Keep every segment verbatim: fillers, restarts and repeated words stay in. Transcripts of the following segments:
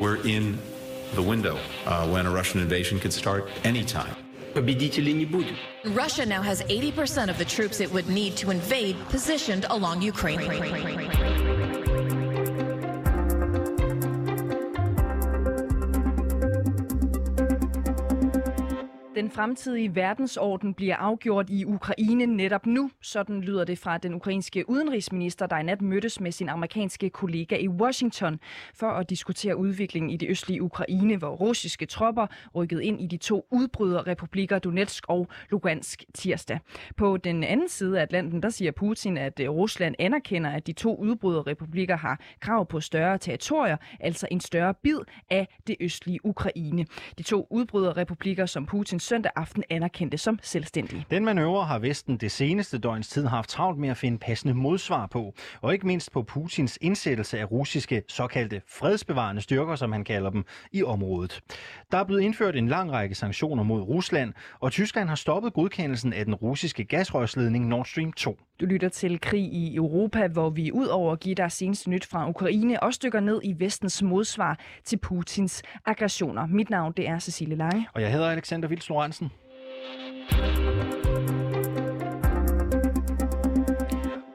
We're in the window uh, when a Russian invasion could start anytime. Russia now has eighty percent of the troops it would need to invade positioned along Ukraine. Den fremtidige verdensorden bliver afgjort i Ukraine netop nu. Sådan lyder det fra den ukrainske udenrigsminister, der i nat mødtes med sin amerikanske kollega i Washington for at diskutere udviklingen i det østlige Ukraine, hvor russiske tropper rykkede ind i de to udbryderrepublikker Donetsk og Lugansk tirsdag. På den anden side af Atlanten, der siger Putin, at Rusland anerkender, at de to udbryderrepublikker har krav på større territorier, altså en større bid af det østlige Ukraine. De to udbryderrepublikker, som Putin søndag aften anerkendte som selvstændige. Den manøvre har Vesten det seneste døgns tid haft travlt med at finde passende modsvar på, og ikke mindst på Putins indsættelse af russiske såkaldte fredsbevarende styrker, som han kalder dem, i området. Der er blevet indført en lang række sanktioner mod Rusland, og Tyskland har stoppet godkendelsen af den russiske gasrørsledning Nord Stream to. Du lytter til Krig i Europa, hvor vi ud over at give dig seneste nyt fra Ukraine også dykker ned i Vestens modsvar til Putins aggressioner. Mit navn det er Cecilie Lange. Og jeg hedder Alexander Wils Lorenzen.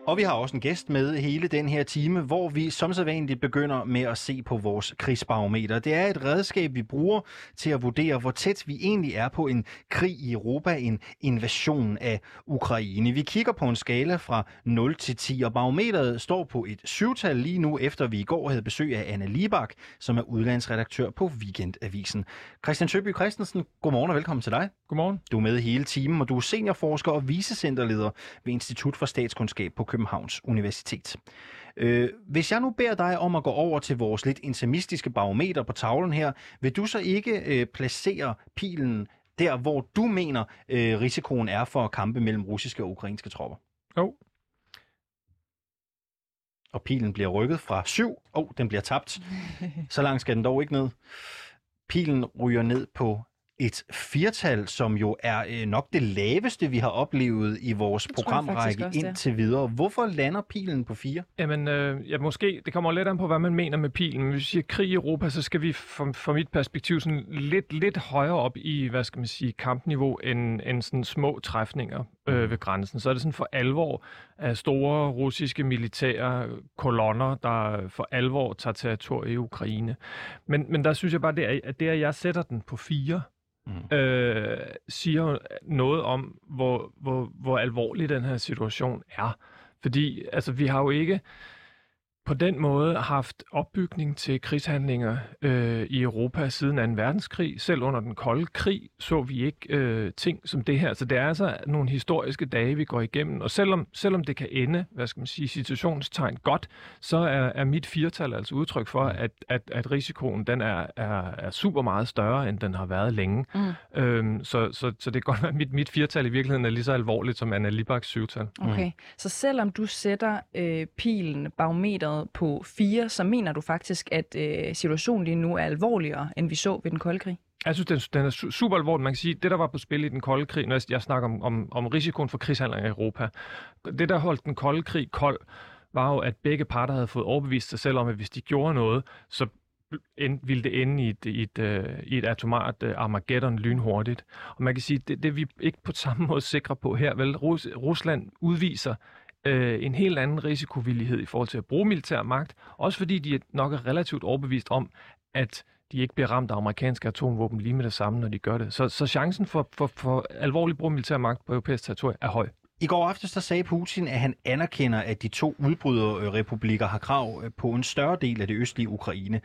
Og vi har også en gæst med hele den her time, hvor vi som sædvanligt begynder med at se på vores krigsbarometer. Det er et redskab, vi bruger til at vurdere, hvor tæt vi egentlig er på en krig i Europa, en invasion af Ukraine. Vi kigger på en skala fra nul til ti, og barometeret står på et syvtal lige nu, efter vi i går havde besøg af Anna Libak, som er udlandsredaktør på Weekendavisen. Kristian Søby Kristensen, godmorgen og velkommen til dig. Godmorgen. Du er med hele timen, og du er seniorforsker og vicecenterleder ved Institut for Statskundskab på Københavns Universitet. Øh, hvis jeg nu beder dig om at gå over til vores lidt intimistiske barometer på tavlen her, vil du så ikke øh, placere pilen der, hvor du mener øh, risikoen er for kampe mellem russiske og ukrainske tropper? Jo. Og pilen bliver rykket fra syv. Åh, oh, den bliver tabt. Så langt skal den dog ikke ned. Pilen ryger ned på et firtal, som jo er øh, nok det laveste, vi har oplevet i vores programrække også, indtil videre. Hvorfor lander pilen på fire? Jamen, øh, ja, måske. Det kommer lidt an på, hvad man mener med pilen. Hvis vi siger krig i Europa, så skal vi fra, fra mit perspektiv sådan lidt, lidt højere op i, hvad skal man sige, kampniveau, end, end sådan små træfninger øh, ved grænsen. Så er det sådan for alvor af store russiske militære kolonner, der for alvor tager territoriet i Ukraine. Men, men der synes jeg bare, det er, at det er, at jeg sætter den på fire, Mm. Øh, siger noget om, hvor, hvor, hvor alvorlig den her situation er. Fordi altså, vi har jo ikke på den måde haft opbygning til krigshandlinger øh, i Europa siden anden verdenskrig. Selv under den kolde krig så vi ikke øh, ting som det her. Så det er altså nogle historiske dage, vi går igennem. Og selvom, selvom det kan ende, hvad skal man sige, situationstegn godt, så er, er mit firtal altså udtryk for, at, at, at risikoen den er, er, er super meget større, end den har været længe. Mm. Øhm, så, så, så det kan godt være, at mit, mit firtal i virkeligheden er lige så alvorligt som Anna Libaks syvtal. Okay, mm. Så selvom du sætter øh, pilen, barometeret, på fire, så mener du faktisk, at øh, situationen lige nu er alvorligere, end vi så ved den kolde krig? Jeg synes, den, den er su- super alvorlig. Man kan sige, det, der var på spil i den kolde krig, når jeg, jeg snakker om, om, om risikoen for krigshandlinger i Europa, det, der holdt den kolde krig kold, var jo, at begge parter havde fået overbevist sig selv om, at hvis de gjorde noget, så end, ville det ende i et, i et, øh, i et atomart øh, Armageddon lynhurtigt. Og man kan sige, det, det vi ikke på samme måde sikre på her, vel, Rus- Rusland udviser en helt anden risikovillighed i forhold til at bruge militær magt, også fordi de nok er relativt overbevist om, at de ikke bliver ramt af amerikanske atomvåben lige med det samme, når de gør det. Så, så chancen for, for, for alvorlig brug af militær magt på europæisk territorium er høj. I går aftes der sagde Putin, at han anerkender, at de to udbryderrepublikker har krav på en større del af det østlige Ukraine.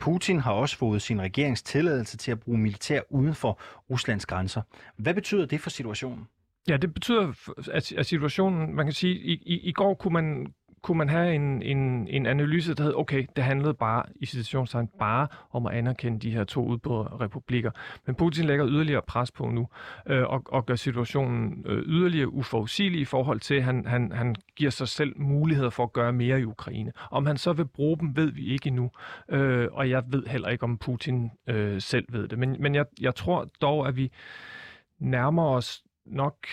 Putin har også fået sin regerings tilladelse til at bruge militær uden for Ruslands grænser. Hvad betyder det for situationen? Ja, det betyder, at situationen, man kan sige, i, i, i går kunne man, kunne man have en, en, en analyse, der hed, okay, det handlede bare, i situationstegn, bare om at anerkende de her to udbryderrepublikker. Men Putin lægger yderligere pres på nu, øh, og, og gør situationen øh, yderligere uforudsigelig i forhold til, at han, han, han giver sig selv muligheder for at gøre mere i Ukraine. Om han så vil bruge dem, ved vi ikke endnu, øh, og jeg ved heller ikke, om Putin øh, selv ved det. Men, men jeg, jeg tror dog, at vi nærmer os nok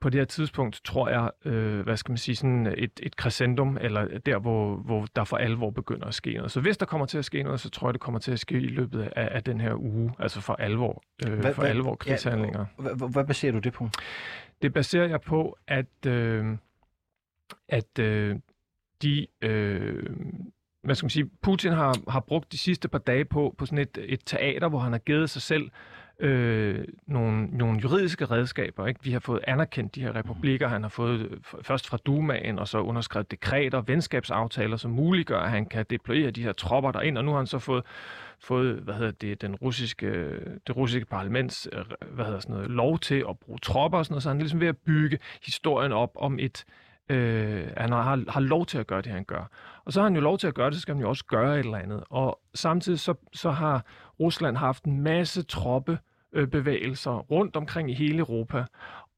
på det her tidspunkt, tror jeg, øh, hvad skal man sige, sådan et, et crescendum, eller der, hvor, hvor der for alvor begynder at ske noget. Så hvis der kommer til at ske noget, så tror jeg, det kommer til at ske i løbet af, af den her uge, altså for alvor, øh, hva, for hva, alvor krigshandlinger. Ja, hvad hva baserer du det på? Det baserer jeg på, at, øh, at øh, de... Øh, hvad skal man sige, Putin har, har brugt de sidste par dage på, på sådan et, et teater, hvor han har givet sig selv øh, nogle, nogle juridiske redskaber. Ikke? Vi har fået anerkendt de her republikker. Han har fået først fra Dumaen og så underskrevet dekreter, venskabsaftaler, som muliggør, at han kan deployere de her tropper derind. Og nu har han så fået, fået hvad hedder det, den russiske, det russiske parlaments hvad hedder sådan noget, lov til at bruge tropper og sådan noget. Så han er ligesom ved at bygge historien op om et... Øh, han har, har lov til at gøre det, han gør. Og så har han jo lov til at gøre det, så skal han jo også gøre et eller andet. Og samtidig så, så har Rusland haft en masse troppebevægelser rundt omkring i hele Europa.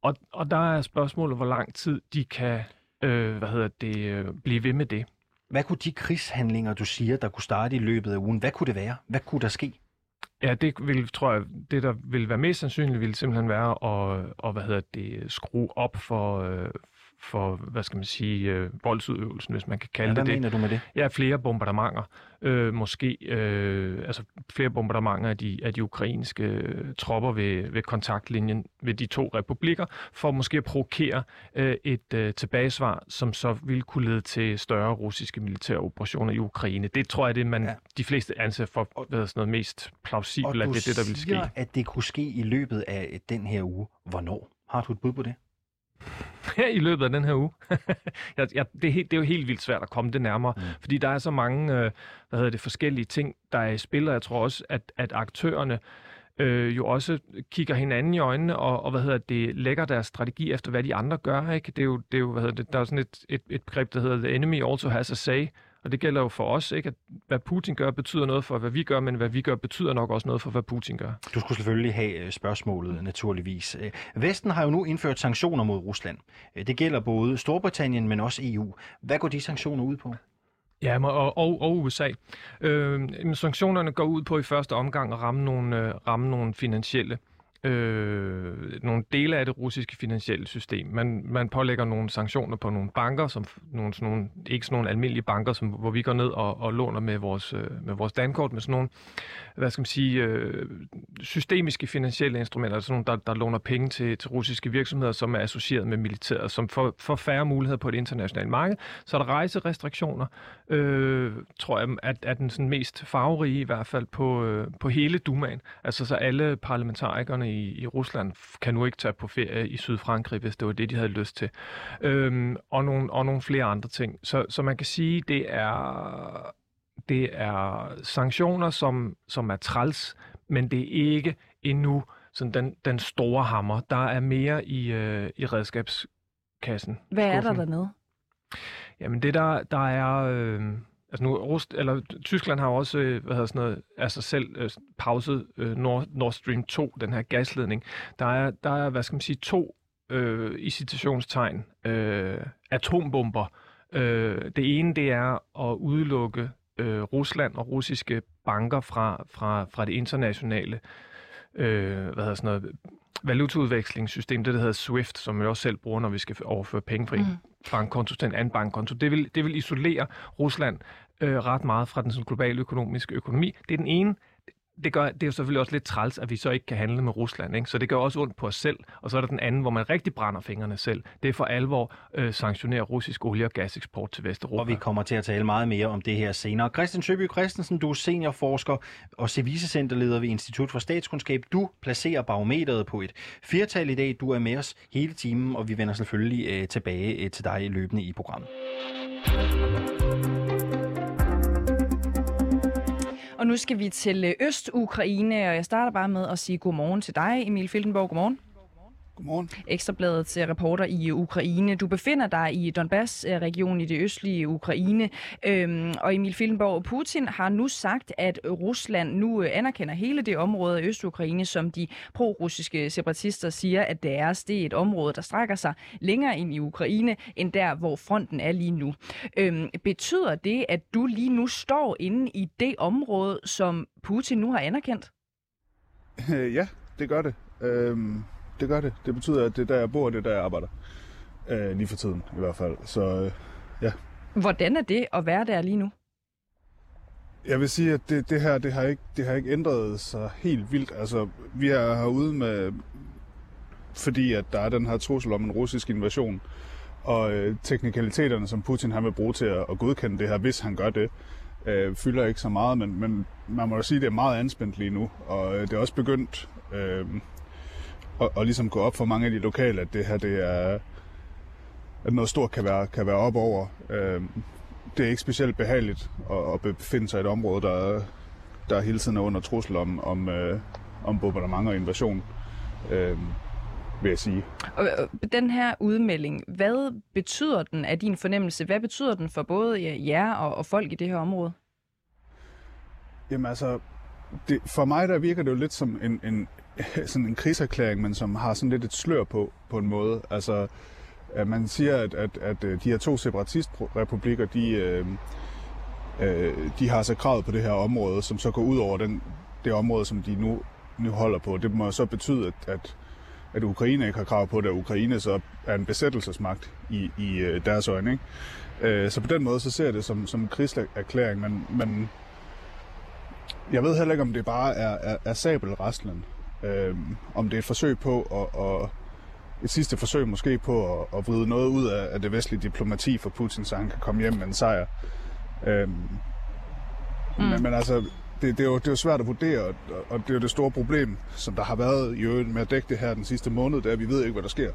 Og, og der er spørgsmålet, hvor lang tid de kan øh, hvad hedder det, øh, blive ved med det. Hvad kunne de krigshandlinger, du siger, der kunne starte i løbet af ugen, hvad kunne det være? Hvad kunne der ske? Ja, det vil, tror jeg, det der vil være mest sandsynligt, vil simpelthen være at og, hvad hedder det, skrue op for... Øh, for, hvad skal man sige, øh, voldsudøvelsen, hvis man kan kalde ja, det det. Hvad mener du med det? Ja, flere bombardementer. Øh, måske, øh, altså flere bombardementer af de, af de ukrainske tropper ved, ved kontaktlinjen ved de to republikker, for måske at provokere øh, et øh, tilbagesvar, som så ville kunne lede til større russiske militære operationer i Ukraine. Det tror jeg, det man ja. de fleste anser for og, sådan noget mest plausibelt, at det er det, der vil ske. Og du siger, at det kunne ske i løbet af den her uge. Hvornår? Har du et bud på det? Her i løbet af den her uge. jeg, jeg, det, er helt, det er jo helt vildt svært at komme det nærmere, mm. fordi der er så mange øh, hvad hedder det, forskellige ting, der er i spil, og jeg tror også, at, at aktørerne øh, jo også kigger hinanden i øjnene, og, og hvad hedder det, lægger deres strategi efter, hvad de andre gør. Ikke? Det er jo, det er jo hvad hedder det, der er sådan et, et, et begreb, der hedder the enemy also has a say, og det gælder jo for os, ikke? At hvad Putin gør, betyder noget for, hvad vi gør, men hvad vi gør, betyder nok også noget for, hvad Putin gør. Du skulle selvfølgelig have spørgsmålet, naturligvis. Vesten har jo nu indført sanktioner mod Rusland. Det gælder både Storbritannien, men også E U. Hvad går de sanktioner ud på? Ja, og, og, og U S A. Øh, sanktionerne går ud på i første omgang at ramme nogle, ramme nogle finansielle Øh, nogle dele af det russiske finansielle system. Man, man pålægger nogle sanktioner på nogle banker, som nogle, sådan nogle, ikke sådan nogle almindelige banker, som, hvor vi går ned og, og låner med vores, med vores dankort, med sådan nogle, hvad skal man sige, øh, systemiske finansielle instrumenter, sådan nogle, der, der låner penge til, til russiske virksomheder, som er associeret med militæret, som får, får færre muligheder på det internationale marked. Så er der rejserestriktioner, øh, tror jeg, at, at den sådan mest farverige i hvert fald på, øh, på hele Dumaen. Altså så alle parlamentarikerne I, i Rusland kan nu ikke tage på ferie i Sydfrankrig, hvis det var det, de havde lyst til. Øhm, og, nogle, og nogle flere andre ting. Så, så man kan sige, det er, det er sanktioner, som, som er træls, men det er ikke endnu sådan den, den store hammer. Der er mere i, øh, i redskabskassen. Hvad er der dernede? Jamen det der, der er... Øh, Altså nu, Rust, eller, Tyskland har også hvad hedder sådan noget, af sig selv øh, pauset øh, Nord, Nord Stream to, den her gasledning. Der er, der er hvad skal man sige, to øh, i citationstegn øh, atombomber. Øh, det ene, det er at udelukke øh, Rusland og russiske banker fra, fra, fra det internationale øh, hvad hedder sådan noget, valutaudvekslingssystem, det der hedder Swift, som vi også selv bruger, når vi skal overføre penge fra en mm. bankkonto til en anden bankkonto. Det vil, det vil isolere Rusland øh, ret meget fra den sådan, globale økonomiske økonomi. Det er den ene. Det, gør, det er jo selvfølgelig også lidt træls, at vi så ikke kan handle med Rusland, ikke? Så det gør også ondt på os selv. Og så er der den anden, hvor man rigtig brænder fingrene selv. Det er for alvor øh, sanktionere russisk olie- og gaseksport til Vesteuropa. Og vi kommer til at tale meget mere om det her senere. Kristian Søby Kristensen, du er seniorforsker og servicecenterleder ved Institut for Statskundskab. Du placerer barometeret på et firtal i dag. Du er med os hele timen, og vi vender selvfølgelig øh, tilbage øh, til dig løbende i programmet. Og nu skal vi til Østukraine, og jeg starter bare med at sige godmorgen til dig, Emil Fildsenborg. Godmorgen. Godmorgen. Ekstrabladets reporter i Ukraine. Du befinder dig i Donbass-regionen i det østlige Ukraine. Øhm, og Emil Fildsenborg, Putin har nu sagt, at Rusland nu anerkender hele det område af Øst-Ukraine, som de pro-russiske separatister siger, at deres det er et område, der strækker sig længere ind i Ukraine, end der, hvor fronten er lige nu. Øhm, betyder det, at du lige nu står inde i det område, som Putin nu har anerkendt? Ja, det gør det. Øhm... det gør det. Det betyder, at det er der, jeg bor, det er der, jeg arbejder. Øh, lige for tiden i hvert fald. Så øh, ja. Hvordan er det at være der lige nu? Jeg vil sige, at det, det her det har, ikke, det har ikke ændret sig helt vildt. Altså, vi er herude med, fordi at der er den her trussel om en russisk invasion, og øh, teknikaliteterne, som Putin har med brug til at, at godkende det her, hvis han gør det, øh, fylder ikke så meget, men, men man må jo sige, at det er meget anspændt lige nu, og øh, det er også begyndt øh, at, at ligesom gå op for mange af de lokale, at det her det er, at noget stort kan være, kan være op over. Øh, det er ikke specielt behageligt at, at befinde sig i et område, der, der hele tiden er under trussel om, om, øh, om bombardement og invasion. Øh, vil jeg sige. Og den her udmelding, hvad betyder den af din fornemmelse? Hvad betyder den for både jer og, og folk i det her område? Jamen altså, det, for mig der virker det jo lidt som en, en, sådan en krigserklæring, men som har sådan lidt et slør på, på en måde. Altså, at man siger, at, at, at de her to separatistrepublikker, de, øh, øh, de har så kravet på det her område, som så går ud over den, det område, som de nu, nu holder på. Det må så betyde, at, at at Ukraine ikke har krav på det, at Ukraine så er en besættelsesmagt i, i deres øjne. Ikke? Så på den måde så ser jeg det som, som en krigserklæring, men, men jeg ved heller ikke, om det bare er, er, er sabelraslen. Øhm, om det er et forsøg på, at, og et sidste forsøg måske på at, at vride noget ud af, af det vestlige diplomati for Putin, så han kan komme hjem med en sejr. Øhm, mm. men, men altså... Det, det, er jo, det er jo svært at vurdere, og, og det er jo det store problem, som der har været i øvrigt med at dække det her den sidste måned, det er, vi ved ikke, hvad der sker.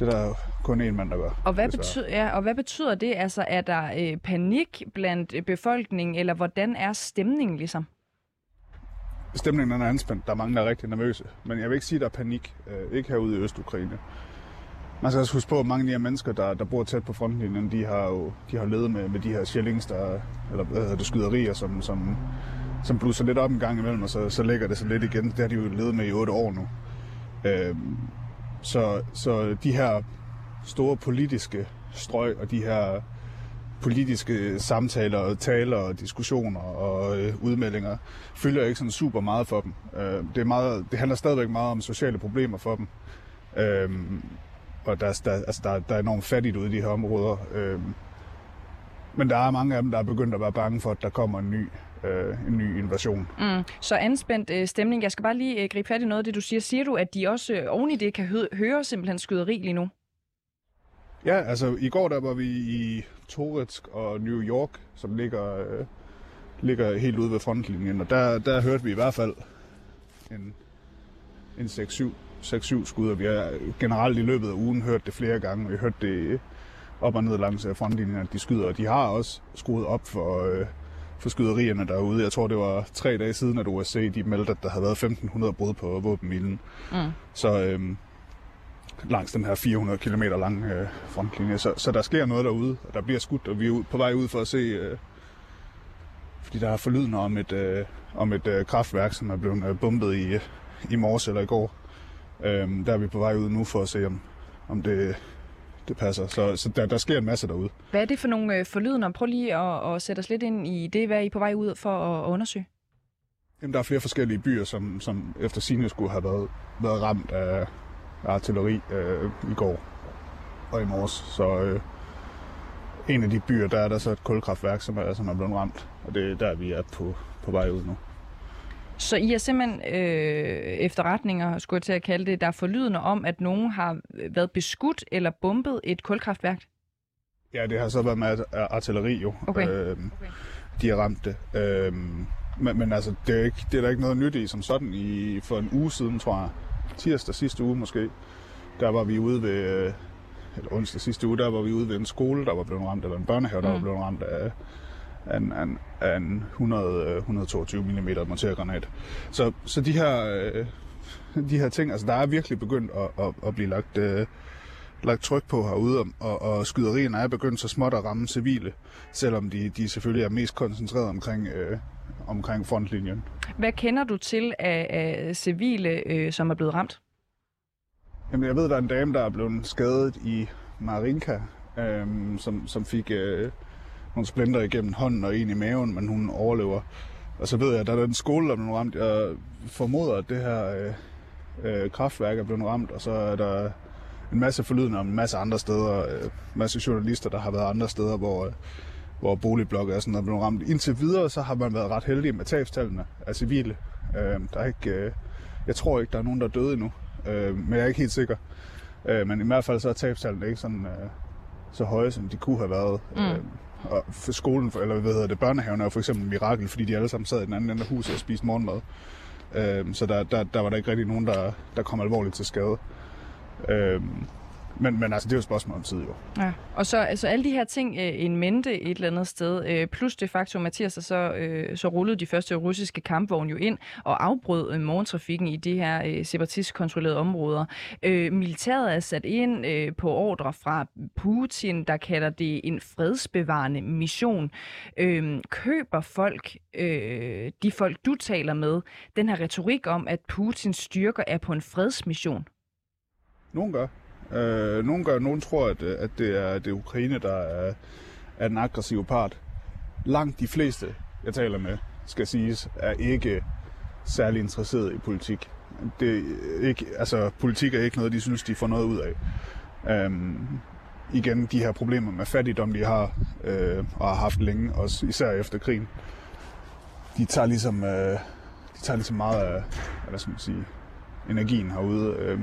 Det er der jo kun én mand, der gør. Og hvad, betyder, ja, og hvad betyder det? Altså, er der øh, panik blandt befolkningen, eller hvordan er stemningen ligesom? Stemningen er anspændt. Der er mange, der er rigtig nervøse. Men jeg vil ikke sige, at der er panik. Øh, ikke herude i Østukraine. Man skal også huske på, at mange af de her mennesker, der, der bor tæt på frontlinjen, de har jo de har levet med, med de her shellings, der, eller hvad hedder det, skyderier, som, som, som blusser lidt op en gang imellem, og så, så lægger det sig lidt igen. Det har de jo levet med i otte år nu. Øhm, så, så de her store politiske strøg, og de her politiske samtaler, og taler, og diskussioner og øh, udmeldinger, fylder ikke sådan super meget for dem. Øh, det, er meget, det handler stadigvæk meget om sociale problemer for dem. Øh, og der, der, altså der, der er enormt fattigt ude i de her områder. Øh, men der er mange af dem, der er begyndt at være bange for, at der kommer en ny, øh, en ny invasion. Mm. Så anspændt øh, stemning. Jeg skal bare lige øh, gribe fat i noget af det, du siger. Siger du, at de også øh, oven i det kan hø- høre simpelthen skyderi lige nu? Ja, altså i går der var vi i Toretsk og New York, som ligger, øh, ligger helt ude ved frontlinjen. Og der, der hørte vi i hvert fald en, en seks syv. seks syv skud, og vi har generelt i løbet af ugen hørt det flere gange. Vi hørte det op og ned langs frontlinjen, at de skyder, og de har også skruet op for, øh, for skyderierne derude. Jeg tror, det var tre dage siden, at O S C de meldte, at der havde været femten hundrede brud på våbenhvilen. Mm. Så øh, langs den her fire hundrede kilometer lange øh, frontlinje. Så, så der sker noget derude, og der bliver skudt, og vi er på vej ud for at se... Øh, fordi der er forlydende om et, øh, om et øh, kraftværk, som er blevet øh, bombet i, øh, i morges eller i går. Øhm, der er vi på vej ud nu for at se, om, om det, det passer. Så, så der, der sker en masse derude. Hvad er det for nogle øh, forlydender? Prøv lige at, at sætte os lidt ind i det. Hvad er I på vej ud for at undersøge? Jamen, der er flere forskellige byer, som, som efter sigende skulle have været, været ramt af artilleri øh, i går og i morges. Så øh, en af de byer, der er der så et kulkraftværk, som er, som er blevet ramt. Og det er der, vi er på, på vej ud nu. Så I har simpelthen øh, efterretninger, skulle jeg til at kalde det, der er forlydende om, at nogen har været beskudt eller bombet et kulkraftværk? Ja, det har så været med artilleri jo. Okay. Øhm, okay. De har ramt det. Øhm, men, men altså, det er, ikke, det er der ikke noget nyt i som sådan. I, for en uge siden, tror jeg, tirsdag sidste uge måske, der var vi ude ved, eller onsdag sidste uge, der var vi ude ved en skole, der var blevet ramt, eller en børnehave, der mm. var blevet ramt af... En, en, en hundrede til hundrede og toogtyve millimeter mortergranat. Så, så de, her, øh, de her ting, altså der er virkelig begyndt at, at, at blive lagt, øh, lagt tryk på herude, og, og skyderierne er begyndt så småt at ramme civile, selvom de, de selvfølgelig er mest koncentreret omkring, øh, omkring frontlinjen. Hvad kender du til af, af civile, øh, som er blevet ramt? Jamen jeg ved, der er en dame, der er blevet skadet i Marinka, øh, som, som fik... Øh, Hun splinter igennem hånden og en i maven, men hun overlever. Og så ved jeg, at der er den skole, der blev ramt. Jeg formoder, at det her øh, kraftværker er blevet ramt, og så er der en masse forlydende om en masse andre steder, øh, masse journalister, der har været andre steder, hvor, øh, hvor boligblokke er sådan noget blevet ramt. Indtil videre, så har man været ret heldig med tabstallene af civile. Øh, der er ikke, øh, jeg tror ikke, der er nogen, der er døde endnu, øh, men jeg er ikke helt sikker. Øh, men i hvert fald så er tabstallene ikke sådan, øh, så høje, som de kunne have været. Mm. Øh, og for skolen, eller hvad hedder det, børnehaven er jo for eksempel en mirakel, fordi de alle sammen sad i den anden ende af huset og spiste morgenmad. Øhm, så der, der, der var der ikke rigtig nogen, der, der kom alvorligt til skade. Øhm, men, men altså, det er jo et spørgsmål om tid, jo. Ja. Og så altså, alle de her ting øh, en mente et eller andet sted, øh, plus det faktum, Mathias, så, øh, så rullede de første russiske kampvogne jo ind og afbrød øh, morgentrafikken i de her øh, separatistkontrollerede områder. Øh, militæret er sat ind øh, på ordre fra Putin, der kalder det en fredsbevarende mission. Øh, køber folk, øh, de folk du taler med, den her retorik om, at Putins styrker er på en fredsmission? Nogen gør. Øh, nogen gør, nogen tror, at, at det er det er Ukraine, der er, er den aggressive part. Langt de fleste, jeg taler med, skal siges, er ikke særlig interesseret i politik. Det er ikke, altså, politik er ikke noget, de synes, de får noget ud af. Øhm, igen, de her problemer med fattigdom, de har øh, og har haft længe, også især efter krigen, de tager ligesom, øh, de tager ligesom meget af, hvad skal man sige, energien herude. Øh,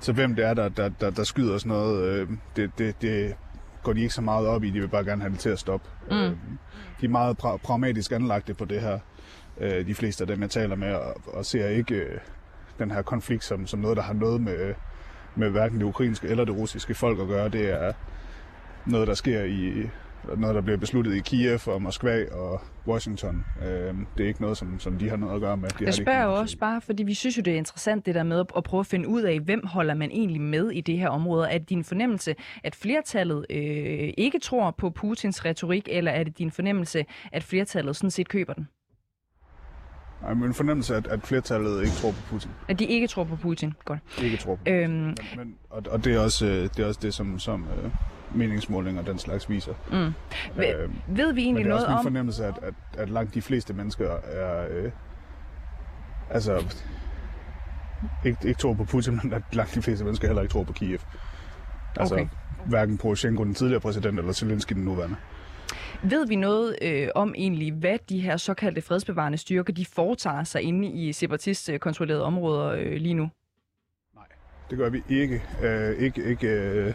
Så hvem det er, der, der, der, der skyder og sådan noget, øh, det, det, det går de ikke så meget op i. De vil bare gerne have det til at stoppe. Mm. Øh, de er meget pra- pragmatisk anlagte på det her, øh, de fleste af dem, jeg taler med, og, og ser ikke øh, den her konflikt som, som noget, der har noget med, med hverken det ukrainske eller det russiske folk at gøre. Det er noget, der sker i noget, der bliver besluttet i Kiev og Moskva og Washington. Det er ikke noget, som, som de har noget at gøre med. De jeg spørger jo også bare, fordi vi synes jo, det er interessant det der med at prøve at finde ud af, hvem holder man egentlig med i det her område. Er det din fornemmelse, at flertallet øh, ikke tror på Putins retorik, eller er det din fornemmelse, at flertallet sådan set køber den? Nej, min fornemmelse er, at, at flertallet ikke tror på Putin. At de ikke tror på Putin, godt. De ikke tror på Putin. Øhm... Men, men, og og det, er også, det er også det, som... som øh... meningsmålinger og den slags viser. Mm. Øh, ved vi egentlig noget om... Men det er også min fornemmelse, at, at, at langt de fleste mennesker er... Øh, altså... Ikke, ikke tror på Putin, men at langt de fleste mennesker heller ikke tror på Kiev. Altså, okay. Hverken Poroshenko, den tidligere præsident, eller Zelensky, den nuværende. Ved vi noget øh, om egentlig, hvad de her såkaldte fredsbevarende styrker, de foretager sig inde i separatistkontrollerede områder øh, lige nu? Nej, det gør vi ikke. Øh, ikke... ikke øh,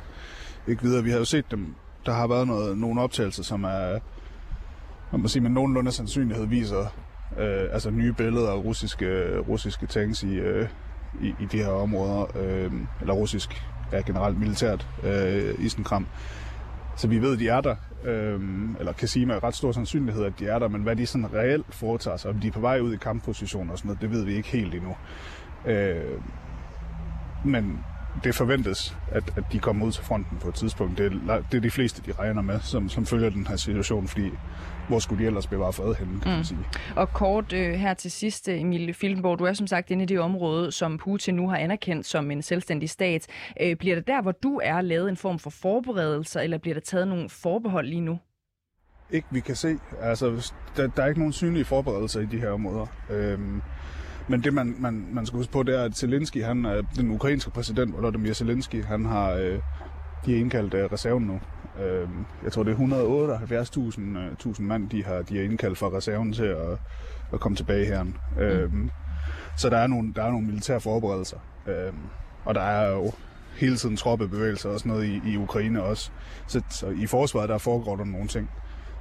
Ikke videre. Vi har jo set dem. Der har været noget, nogle optagelser, som er, man må sige, med nogenlunde sandsynlighed viser øh, altså nye billeder af russiske, russiske tanks i, øh, i, i de her områder, øh, eller russisk, ja, generelt militært øh, isenkram. Så vi ved, de er der, øh, eller kan sige med ret stor sandsynlighed, at de er der, men hvad de sådan reelt foretager sig, om de er på vej ud i kamppositioner og sådan noget, det ved vi ikke helt endnu. Øh, men det forventes, at, at de kommer ud til fronten på et tidspunkt. Det er, det er de fleste, de regner med, som, som følger den her situation, fordi hvor skulle de ellers bevare fred henne, kan mm. man sige. Og kort øh, her til sidst, Emil Fildsenborg, du er som sagt inde i det område, som Putin nu har anerkendt som en selvstændig stat. Øh, bliver det der, hvor du er, lavet en form for forberedelser, eller bliver der taget nogle forbehold lige nu? Ikke, vi kan se. Altså, der, der er ikke nogen synlige forberedelser i de her områder. Øh, Men det, man, man, man skal huske på, det er, at Zelensky, han, den ukrainske præsident, Volodymyr Zelensky, han har, øh, de har indkaldt øh, reserven nu. Øh, jeg tror, det er et hundrede og otteoghalvfjerds tusind øh, mand, de har, de har indkaldt fra reserven til at, at komme tilbage her. Øh, mm. Så der er nogle, der er nogle militære forberedelser. Øh, og der er jo hele tiden troppebevægelser og sådan noget i, i Ukraine også. Så, så i forsvaret, der foregår der nogle ting.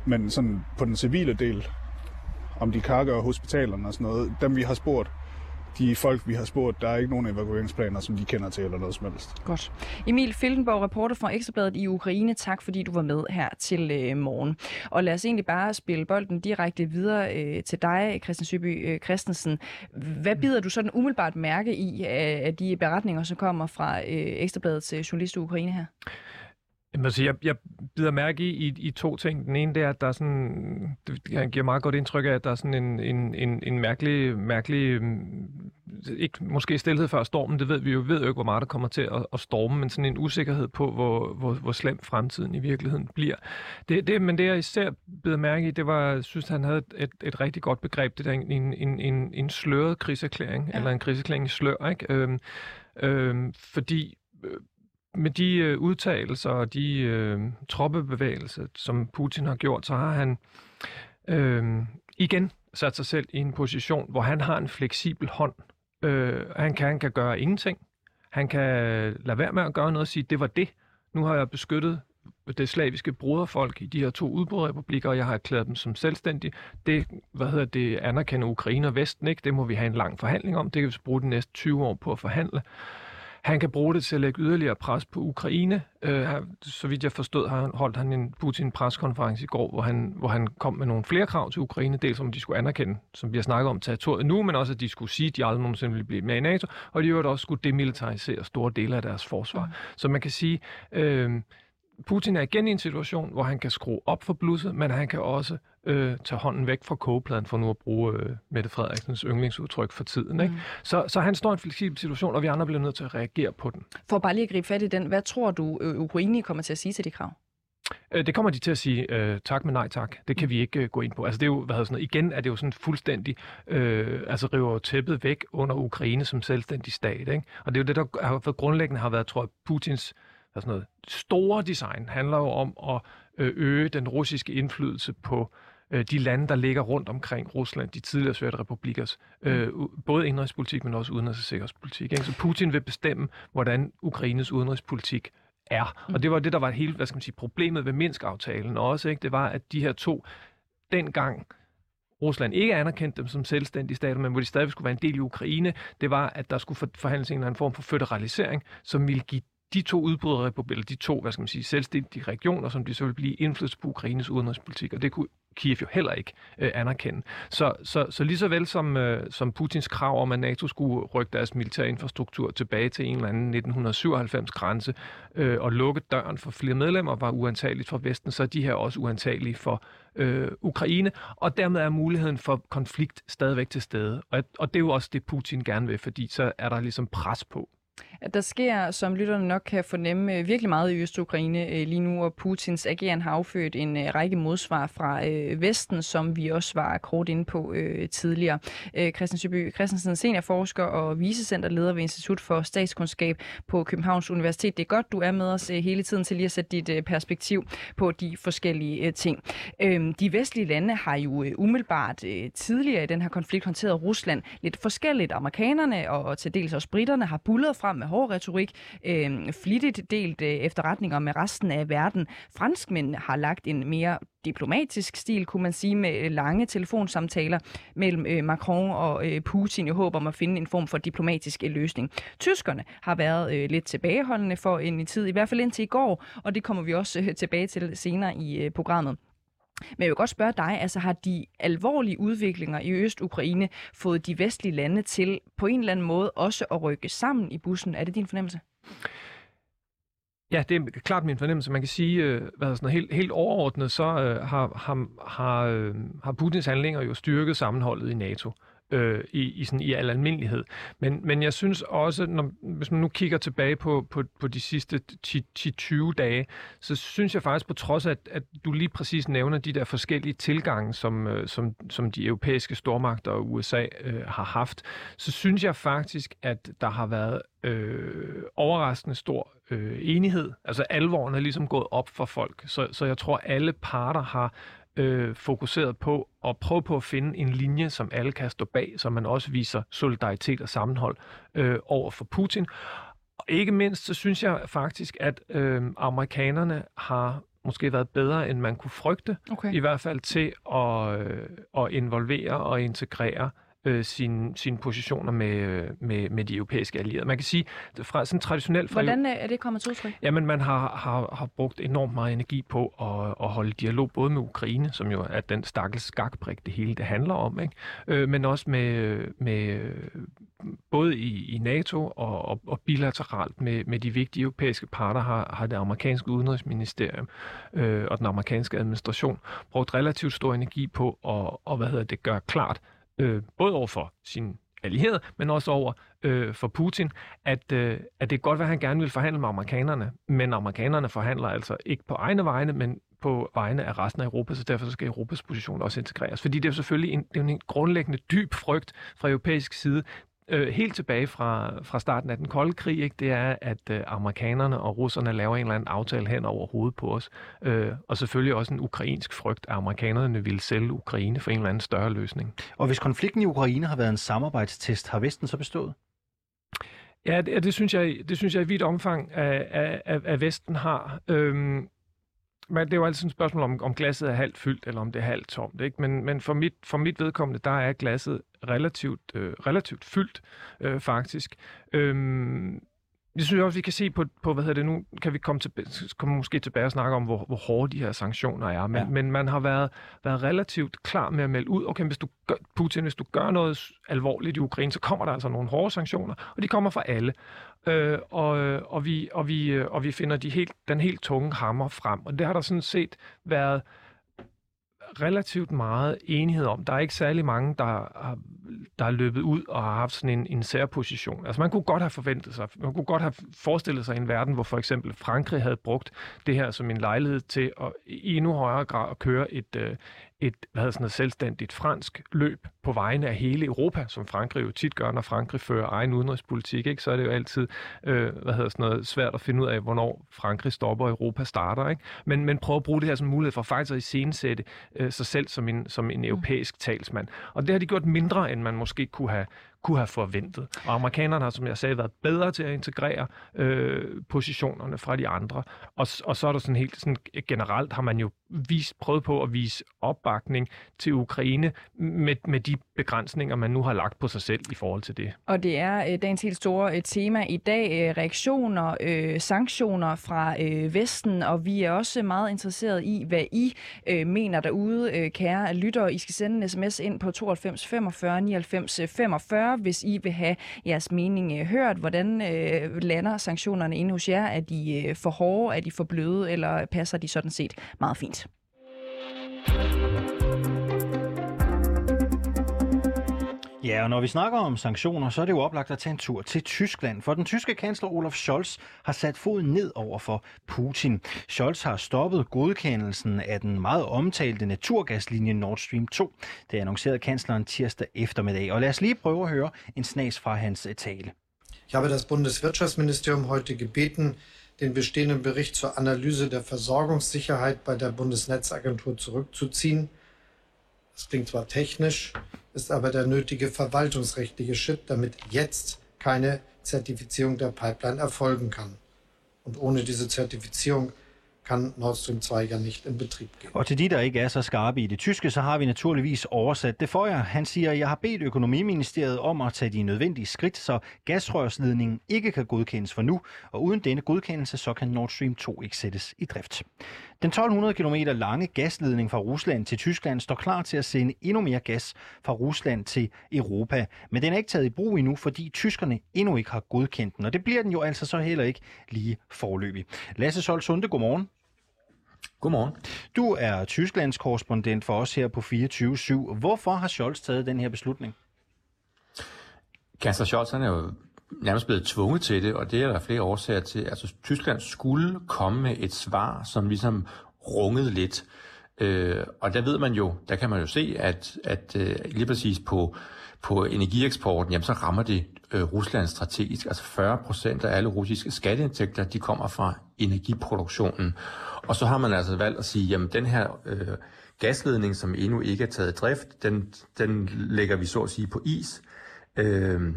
Men sådan på den civile del, om de karker og hospitalerne og sådan noget, dem vi har spurgt, de folk, vi har spurgt, der er ikke nogen evakueringsplaner, som de kender til eller noget som helst. Godt. Emil Fildsenborg, reporter fra Ekstrabladet i Ukraine. Tak, fordi du var med her til øh, morgen. Og lad os egentlig bare spille bolden direkte videre øh, til dig, Kristian Søby øh, Kristensen. Hvad bider du sådan umiddelbart mærke i af, af de beretninger, som kommer fra øh, Ekstrabladets øh, journalist i Ukraine her? Jeg, jeg bider mærke i, i, i to ting. Den ene, det er, at der er sådan, han giver meget godt indtryk af, at der er sådan en, en, en, en mærkelig, mærkelig ikke måske stillhed før stormen, det ved vi jo, ved jo ikke, hvor meget der kommer til at, at storme, men sådan en usikkerhed på, hvor, hvor, hvor slem fremtiden i virkeligheden bliver. Det, det, men det, jeg især bed mærke i, det var, jeg synes, han havde et, et rigtig godt begreb, det der en, en, en, en sløret kriserklæring, ja. Eller en kriserklæring i slør, ikke? Øhm, øhm, fordi... Øh, Med de øh, udtalelser og de øh, troppebevægelser, som Putin har gjort, så har han øh, igen sat sig selv i en position, hvor han har en fleksibel hånd. Øh, han, kan, han kan gøre ingenting. Han kan lade være med at gøre noget og sige, det var det. Nu har jeg beskyttet det slaviske broderfolk i de her to udbryderrepublikker, og jeg har erklæret dem som selvstændige. Det, hvad hedder det, anerkender Ukraine og Vesten ikke. Det må vi have en lang forhandling om. Det kan vi bruge de næste tyve år på at forhandle. Han kan bruge det til at lægge yderligere pres på Ukraine. Øh, så vidt jeg forstod, har han, holdt han en Putin-preskonference i går, hvor han, hvor han kom med nogle flere krav til Ukraine. Dels om de skulle anerkende, som vi har snakket om, territoriet nu, men også at de skulle sige, at de aldrig nogensinde ville blive med i NATO, og de også skulle demilitarisere store dele af deres forsvar. Mm. Så man kan sige, øh, Putin er igen i en situation, hvor han kan skrue op for blusset, men han kan også øh, tage hånden væk fra kogepladen, for nu at bruge øh, Mette Frederiksens yndlingsudtryk for tiden. Ikke? Mm. Så, så han står i en fleksibel situation, og vi andre bliver nødt til at reagere på den. For bare lige at gribe fat i den, hvad tror du, Ukraine kommer til at sige til de krav? Det kommer de til at sige øh, tak, men nej tak. Det kan vi ikke øh, gå ind på. Altså det er jo, hvad hedder sådan noget, igen er det jo sådan fuldstændig, øh, altså river tæppet væk under Ukraine som selvstændig stat. Ikke? Og det er jo det, der har, grundlæggende har været, tror jeg, Putins sådan noget. Store design handler jo om at øge den russiske indflydelse på de lande, der ligger rundt omkring Rusland, de tidligere sovjetrepublikkers, øh, både indrigspolitik, men også udenrigs- og sikkerhedspolitik. Ikke? Så Putin vil bestemme, hvordan Ukraines udenrigspolitik er. Og det var det, der var hele, hvad skal man sige, problemet ved Minsk-aftalen også. Ikke? Det var, at de her to dengang Rusland ikke anerkendte dem som selvstændige stater, men hvor de stadig skulle være en del i Ukraine, det var, at der skulle forhandles en eller anden form for føderalisering, som ville give de to udbryderrepublikker, de to, hvad skal man sige, selvstændige regioner, som de så vil blive indflydelse på Ukraines udenrigspolitik, og det kunne Kiev jo heller ikke øh, anerkende. Så, så, så lige så vel som, øh, som Putins krav om, at NATO skulle rykke deres militære infrastruktur tilbage til en eller anden nitten syvoghalvfems-grænse øh, og lukke døren for flere medlemmer, var uantageligt for Vesten, så er de her også uantagelige for øh, Ukraine, og dermed er muligheden for konflikt stadigvæk til stede. Og, og det er jo også det, Putin gerne vil, fordi så er der ligesom pres på. At der sker, som lytterne nok kan fornemme, virkelig meget i Østukraine lige nu, og Putins ageren har affødt en række modsvar fra Vesten, som vi også var kort inde på tidligere. Kristian Søby Kristensen, seniorforsker og vicecenterleder ved Institut for Statskundskab på Københavns Universitet. Det er godt, du er med os hele tiden til lige at sætte dit perspektiv på de forskellige ting. De vestlige lande har jo umiddelbart tidligere i den her konflikt håndteret Rusland lidt forskelligt. Amerikanerne og til dels også briterne har buldret frem med hård retorik, øh, flittigt delt øh, efterretninger med resten af verden. Franskmændene har lagt en mere diplomatisk stil, kunne man sige, med lange telefonsamtaler mellem øh, Macron og øh, Putin i håb om at finde en form for diplomatisk øh, løsning. Tyskerne har været øh, lidt tilbageholdende for en tid, i hvert fald indtil i går, og det kommer vi også øh, tilbage til senere i øh, programmet. Men jeg vil godt spørge dig, altså har de alvorlige udviklinger i Øst-Ukraine fået de vestlige lande til på en eller anden måde også at rykke sammen i bussen? Er det din fornemmelse? Ja, det er klart min fornemmelse. Man kan sige, hvad sådan noget, helt, helt overordnet, så har, har, har, har Putins handlinger jo styrket sammenholdet i NATO. Øh, i, i, sådan, i al almindelighed. Men, men jeg synes også, når, hvis man nu kigger tilbage på, på, på de sidste ti til tyve dage, så synes jeg faktisk, på trods af, at, at du lige præcis nævner de der forskellige tilgange, som, øh, som, som de europæiske stormagter og U S A øh, har haft, så synes jeg faktisk, at der har været øh, overraskende stor øh, enighed. Altså alvoren er ligesom gået op for folk. Så, så jeg tror, alle parter har Øh, fokuseret på at prøve på at finde en linje, som alle kan stå bag, så man også viser solidaritet og sammenhold øh, over for Putin. Og ikke mindst, så synes jeg faktisk, at øh, amerikanerne har måske været bedre, end man kunne frygte, okay. I hvert fald til at, øh, at involvere og integrere øh, sine, sine positioner med, med, med de europæiske allierede. Man kan sige, fra sådan traditionelt... Fra Hvordan er det kommet til udtryk? Jamen, man har, har, har brugt enormt meget energi på at, at holde dialog, både med Ukraine, som jo er den stakkels skakbrik, det hele det handler om, ikke? Øh, men også med, med både i, i NATO og, og, og bilateralt med, med de vigtige europæiske parter, har, har det amerikanske udenrigsministerium øh, og den amerikanske administration brugt relativt stor energi på at og, hvad hedder det, gøre klart, Øh, både overfor sine allieret, men også over øh, for Putin, at, øh, at det er godt, hvad han gerne vil forhandle med amerikanerne. Men amerikanerne forhandler altså ikke på egne vegne, men på vegne af resten af Europa, så derfor skal Europas position også integreres. Fordi det er selvfølgelig en, det er en grundlæggende dyb frygt fra europæisk side, øh, helt tilbage fra, fra starten af den kolde krig, ikke? Det er, at øh, amerikanerne og russerne laver en eller anden aftale hen over hovedet på os, øh, og selvfølgelig også en ukrainsk frygt, at amerikanerne ville sælge Ukraine for en eller anden større løsning. Og hvis konflikten i Ukraine har været en samarbejdstest, har Vesten så bestået? Ja, det, det synes jeg, det synes jeg i vidt omfang, at, at, at Vesten har. Øhm, Men det er jo altid et spørgsmål om, om glasset er halvt fyldt, eller om det er halvt tomt. Ikke? Men, men for, mit, for mit vedkommende, der er glasset relativt, øh, relativt fyldt, øh, faktisk. Øhm, det synes jeg også, vi kan se på, på hvad hedder det nu, kan vi komme, til, komme måske tilbage og snakke om, hvor, hvor hårde de her sanktioner er. Men, ja. men man har været, været relativt klar med at melde ud, okay, hvis du gør, Putin, hvis du gør noget alvorligt i Ukraine, så kommer der altså nogle hårde sanktioner, og de kommer fra alle. Øh, og, og, vi, og, vi, og vi finder de helt, den helt tunge hammer frem. Og det har der sådan set været relativt meget enighed om. Der er ikke særlig mange, der har, der har løbet ud og har haft sådan en, en særposition. Altså man kunne godt have forventet sig, man kunne godt have forestillet sig en verden, hvor for eksempel Frankrig havde brugt det her som en lejlighed til at i endnu højere grad at køre et... Øh, et hvad hedder sådan noget, selvstændigt fransk løb på vegne af hele Europa, som Frankrig jo tit gør, når Frankrig fører egen udenrigspolitik, ikke? Så er det jo altid øh, hvad hedder sådan noget, svært at finde ud af, hvornår Frankrig stopper og Europa starter. Ikke? Men, men prøve at bruge det her som mulighed for faktisk at iscenesætte øh, sig selv som en, som en europæisk talsmand. Og det har de gjort mindre, end man måske kunne have, kunne have forventet. Og amerikanerne har, som jeg sagde, været bedre til at integrere øh, positionerne fra de andre. Og, og så er der sådan helt sådan, generelt har man jo vist, prøvet på at vise opbakning til Ukraine med, med de begrænsninger, man nu har lagt på sig selv i forhold til det. Og det er øh, dagens helt store øh, tema i dag, øh, reaktioner, øh, sanktioner fra øh, Vesten, og vi er også meget interesserede i, hvad I øh, mener derude, øh, kære lyttere. I skal sende en sms ind på tooghalvfems femogfyrre nioghalvfems femogfyrre, hvis I vil have jeres mening hørt. Hvordan øh, lander sanktionerne inde hos jer? Er de øh, for hårde? Er de for bløde? Eller passer de sådan set meget fint? Ja, og når vi snakker om sanktioner, så er det jo oplagt at tage en tur til Tyskland, for den tyske kansler Olaf Scholz har sat foden ned over for Putin. Scholz har stoppet godkendelsen af den meget omtalte naturgaslinje Nord Stream to. Det annoncerede kansleren tirsdag eftermiddag, og lad os lige prøve at høre en snas fra hans tale. Jeg har das Bundeswirtschaftsministerium heute gebeten, den bestehenden Bericht zur Analyse der Versorgungssicherheit bei der Bundesnetzagentur zurückzuziehen. Das klingt zwar technisch, ist aber der nötige verwaltungsrechtliche Schritt, damit jetzt keine Zertifizierung der Pipeline erfolgen kann. Und ohne diese Zertifizierung kan Nord Stream to ja nicht in betrieb gehen. Og til de, der ikke er så skarpe i det tyske, så har vi naturligvis oversat det for jer. Han siger, jeg har bedt Økonomiministeriet om at tage de nødvendige skridt, så gasrørsledningen ikke kan godkendes for nu, og uden denne godkendelse, så kan Nord Stream to ikke sættes i drift. Den tolv hundrede kilometer lange gasledning fra Rusland til Tyskland står klar til at sende endnu mere gas fra Rusland til Europa, men den er ikke taget i brug endnu, fordi tyskerne endnu ikke har godkendt den, og det bliver den jo altså så heller ikke lige foreløbig. Lasse Soll Sunde, godmorgen. Godmorgen. Du er Tysklands korrespondent for os her på fireogtyve syv. Hvorfor har Scholz taget den her beslutning? Kansler Scholz er jo nærmest blevet tvunget til det, og det er der flere årsager til. Altså, Tyskland skulle komme med et svar, som ligesom rungede lidt. Øh, og der ved man jo, der kan man jo se, at, at øh, lige præcis på, på energieksporten, jamen, så rammer det øh, Rusland strategisk. Altså fyrre procent af alle russiske skatteindtægter, de kommer fra energiproduktionen. Og så har man altså valgt at sige, jamen den her øh, gasledning, som endnu ikke er taget i drift, den, den lægger vi så at sige på is. Øh,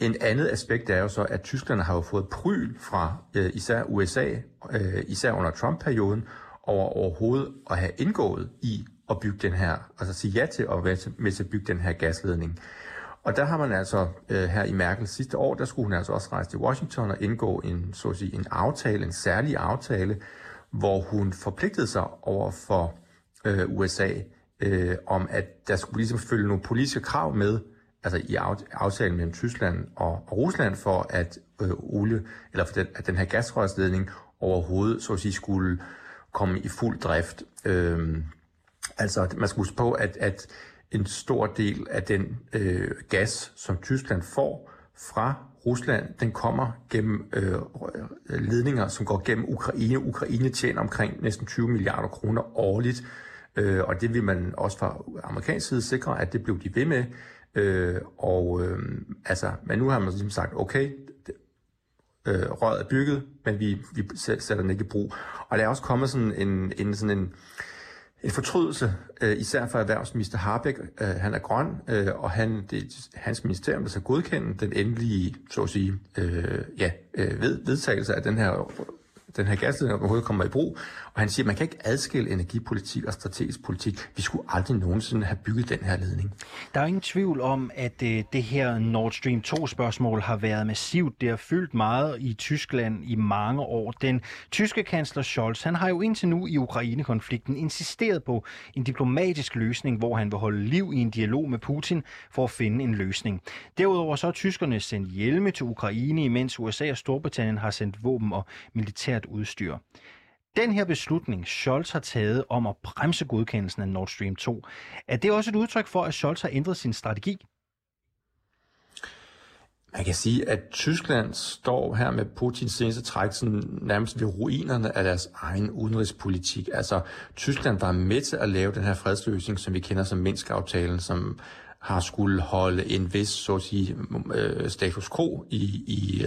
en andet aspekt er jo så, at tyskerne har jo fået pryl fra øh, især U S A, øh, især under Trump-perioden, over overhovedet at have indgået i at bygge den her, altså sige ja til at være med til at bygge den her gasledning. Og der har man altså øh, her i Merkel sidste år, der skulle hun altså også rejse til Washington og indgå en, så at sige, en aftale, en særlig aftale, hvor hun forpligtede sig over for øh, U S A øh, om, at der skulle ligesom følge nogle politiske krav med, altså i aftalen mellem Tyskland og, og Rusland, for at øh, olie, eller for den, at den her gasrørsledning overhovedet, så at sige, skulle komme i fuld drift. Øh, altså man skulle huske på, at, at en stor del af den øh, gas, som Tyskland får fra Rusland, den kommer gennem øh, ledninger, som går gennem Ukraine. Ukraine tjener omkring næsten tyve milliarder kroner årligt, øh, og det vil man også fra amerikansk side sikre, at det blev de ved med. Øh, og øh, altså, men nu har man ligesom sagt, okay, øh, røret er bygget, men vi, vi sætter den ikke i brug. Og der er også kommet sådan en, en sådan en En fortrydelse, især for erhvervsminister Harbeck. Han er grøn, og han, det, hans ministerium vil så godkende den endelige, så at sige, øh, ja, ved, vedtagelse af den her, den her gasledning, der overhovedet kommer i brug. Og han siger, at man kan ikke adskille energipolitik og strategisk politik. Vi skulle aldrig nogensinde have bygget den her ledning. Der er ingen tvivl om, at det her Nord Stream to-spørgsmål har været massivt. Det har fyldt meget i Tyskland i mange år. Den tyske kansler Scholz, han har jo indtil nu i Ukraine-konflikten insisteret på en diplomatisk løsning, hvor han vil holde liv i en dialog med Putin for at finde en løsning. Derudover så har tyskerne sendt hjelme til Ukraine, imens U S A og Storbritannien har sendt våben og militært udstyr. Den her beslutning, Scholz har taget om at bremse godkendelsen af Nord Stream to, er det også et udtryk for, at Scholz har ændret sin strategi? Man kan sige, at Tyskland står her med Putins seneste træk sådan nærmest ved ruinerne af deres egen udenrigspolitik. Altså, Tyskland var med til at lave den her fredsløsning, som vi kender som Minsk-aftalen, som har skulle holde en vis, så at sige, status quo i, i,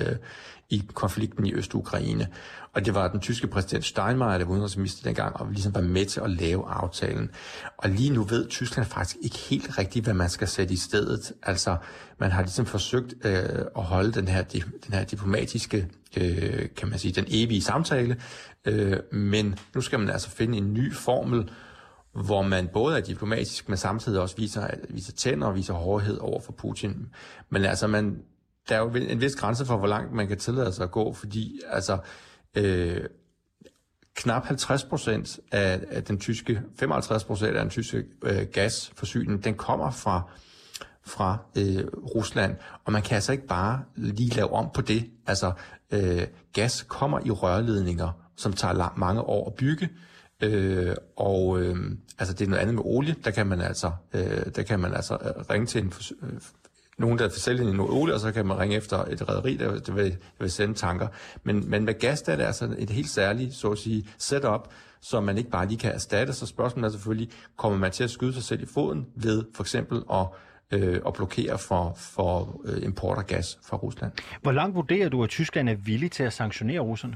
i konflikten i Østukraine. Og det var den tyske præsident Steinmeier, der var udenrigsminister dengang, og ligesom var med til at lave aftalen. Og lige nu ved Tyskland faktisk ikke helt rigtigt, hvad man skal sætte i stedet. Altså, man har ligesom forsøgt øh, at holde den her, den her diplomatiske, øh, kan man sige, den evige samtale, øh, men nu skal man altså finde en ny formel, hvor man både er diplomatisk, men samtidig også viser, viser tænder og viser hårdhed over for Putin. Men altså, man, der er jo en vis grænse for, hvor langt man kan tillade sig at gå, fordi altså, øh, knap halvtreds procent af, af den tyske, femoghalvtreds procent af den tyske øh, gasforsyning, den kommer fra, fra øh, Rusland, og man kan altså ikke bare lige lave om på det. Altså, øh, gas kommer i rørledninger, som tager lang, mange år at bygge, Øh, og øh, altså det er noget andet med olie, der kan man altså øh, der kan man altså ringe til en, øh, nogen, der sælger noget olie, og så kan man ringe efter et rederi, der, der, vil, der vil sende tanker. Men, men med gas, der er det altså et helt særligt, så at sige, setup, som man ikke bare lige kan erstatte. Så spørgsmålet er selvfølgelig, kommer man til at skyde sig selv i foden ved for eksempel at og blokere for, for import af gas fra Rusland? Hvor langt vurderer du, at Tyskland er villig til at sanktionere russerne?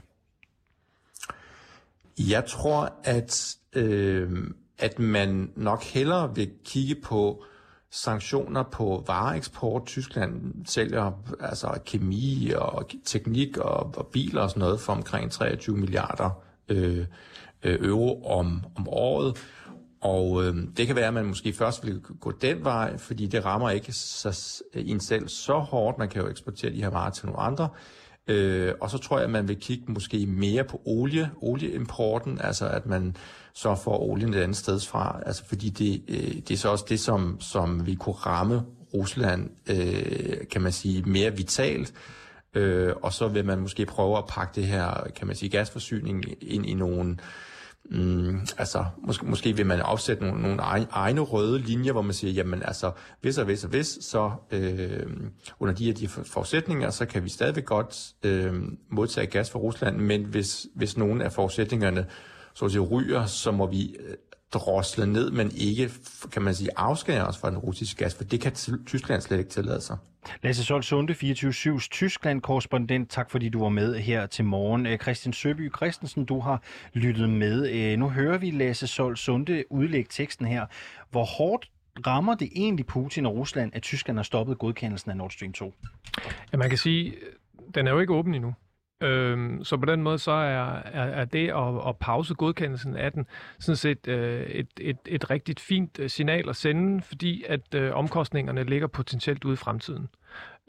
Jeg tror, at, øh, at man nok hellere vil kigge på sanktioner på vareeksport. Tyskland sælger altså kemi og teknik og, og biler og sådan noget for omkring treogtyve milliarder øh, euro om, om året. Og øh, det kan være, at man måske først vil gå den vej, fordi det rammer ikke så, en selv så hårdt. Man kan jo eksportere de her varer til nogle andre. Øh, og så tror jeg, at man vil kigge måske mere på olie, olieimporten, altså at man så får olien et andet sted fra, altså fordi det, øh, det er så også det, som, som vi kunne ramme Rusland, øh, kan man sige, mere vitalt, øh, og så vil man måske prøve at pakke det her, kan man sige, gasforsyning ind i nogle, Mm, altså, måske, måske vil man opsætte nogle, nogle egne røde linjer, hvor man siger, jamen altså, hvis og hvis og hvis, så øh, under de her de forudsætninger, så kan vi stadigvæk godt øh, modtage gas fra Rusland, men hvis, hvis nogle af forudsætningerne så at sige ryger, så må vi øh, drosle ned, men ikke, kan man sige, afskære os fra den russiske gas, for det kan Tyskland slet ikke tillade sig. Lasse Soll Sunde, fireogtyve syv's Tyskland-korrespondent. Tak fordi du var med her til morgen. Kristian Søby Kristensen, du har lyttet med. Nu hører vi Lasse Soll Sunde udlægge teksten her. Hvor hårdt rammer det egentlig Putin og Rusland, at Tyskland har stoppet godkendelsen af Nord Stream to? Ja, man kan sige, den er jo ikke åben endnu. Så på den måde så er, er, er det at, at pause godkendelsen af den sådan set øh, et, et, et rigtig fint signal at sende, fordi at øh, omkostningerne ligger potentielt ude i fremtiden.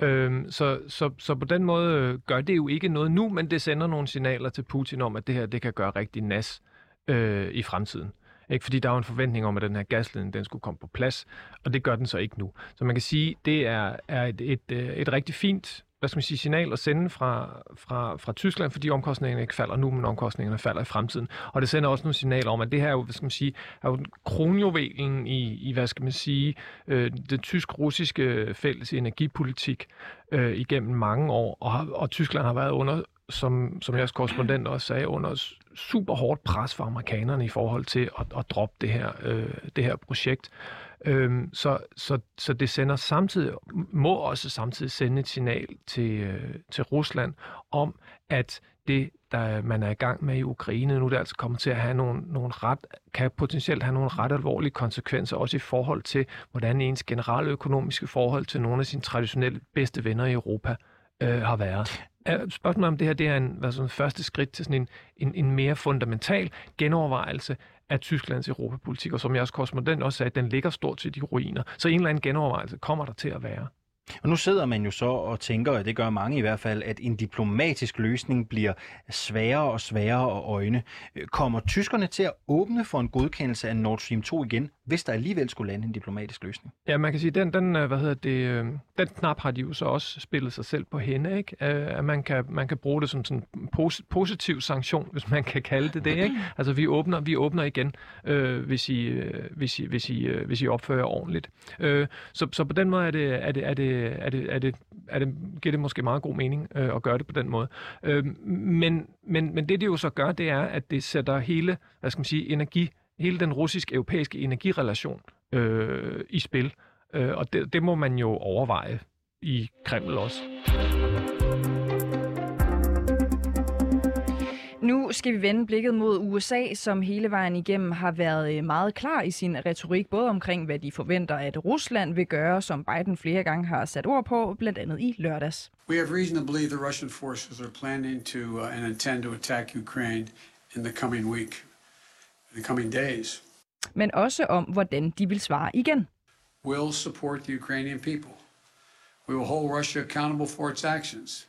Øh, så, så, så på den måde gør det jo ikke noget nu, men det sender nogle signaler til Putin om, at det her det kan gøre rigtig nas øh, i fremtiden. Ikke? Fordi der er jo en forventning om, at den her gasledning den skulle komme på plads, og det gør den så ikke nu. Så man kan sige, at det er, er et, et, et rigtig fint hvad skal man sige, signal at sende fra, fra, fra Tyskland, fordi omkostningerne ikke falder nu, men omkostningerne falder i fremtiden. Og det sender også nogle signaler om, at det her er jo, hvad skal man sige, er jo kronjuvelen i, i, hvad skal man sige, øh, det tysk-russiske fælles energipolitik øh, igennem mange år. Og, og Tyskland har været under, som, som jeres korrespondent også sagde, under super hårdt pres fra amerikanerne i forhold til at, at droppe det her, øh, det her projekt. Øhm, så, så, så det sender samtidig, må også samtidig sende et signal til, øh, til Rusland om, at det, der man er i gang med i Ukraine nu, der altså kommer til at have nogle, nogle ret, kan potentielt have nogle ret alvorlige konsekvenser, også i forhold til, hvordan ens generelle økonomiske forhold til nogle af sine traditionelle bedste venner i Europa øh, har været. Spørgsmålet om det her, det er en, hvad sådan, første skridt til sådan en, en, en mere fundamental genovervejelse af Tysklands europapolitik, og som jeres korrespondent også sagde, den ligger stort set i ruiner. Så en eller anden genovervejelse kommer der til at være. Og nu sidder man jo så og tænker, og det gør mange i hvert fald, at en diplomatisk løsning bliver sværere og sværere at øjne. Kommer tyskerne til at åbne for en godkendelse af Nord Stream to igen, hvis der alligevel skulle lande en diplomatisk løsning? Ja, man kan sige, den, den, hvad hedder det, den knap har de jo så også spillet sig selv på hende, ikke? At man kan, man kan bruge det som sådan en pos- positiv sanktion, hvis man kan kalde det det, ikke? Altså, vi åbner, vi åbner igen, øh, hvis, I, hvis, I, hvis, I, hvis I opfører ordentligt. Øh, så, så på den måde er det, er det, er det Er det, er det, er det, giver det måske meget god mening øh, at gøre det på den måde. Øh, men, men, men det, det jo så gør, det er, at det sætter hele, hvad skal man sige, energi, hele den russisk-europæiske energirelation øh, i spil. Øh, og det, det må man jo overveje i Kreml også. Nu skal vi vende blikket mod U S A, som hele vejen igennem har været meget klar i sin retorik, både omkring, hvad de forventer, at Rusland vil gøre, som Biden flere gange har sat ord på, blandt andet i lørdags. We have reason to believe the Russian forces are planning to uh, and intend to attack Ukraine in the coming week, in the coming days. Men også om, hvordan de vil svare igen. We'll support the Ukrainian people. We will hold Russia accountable for its actions.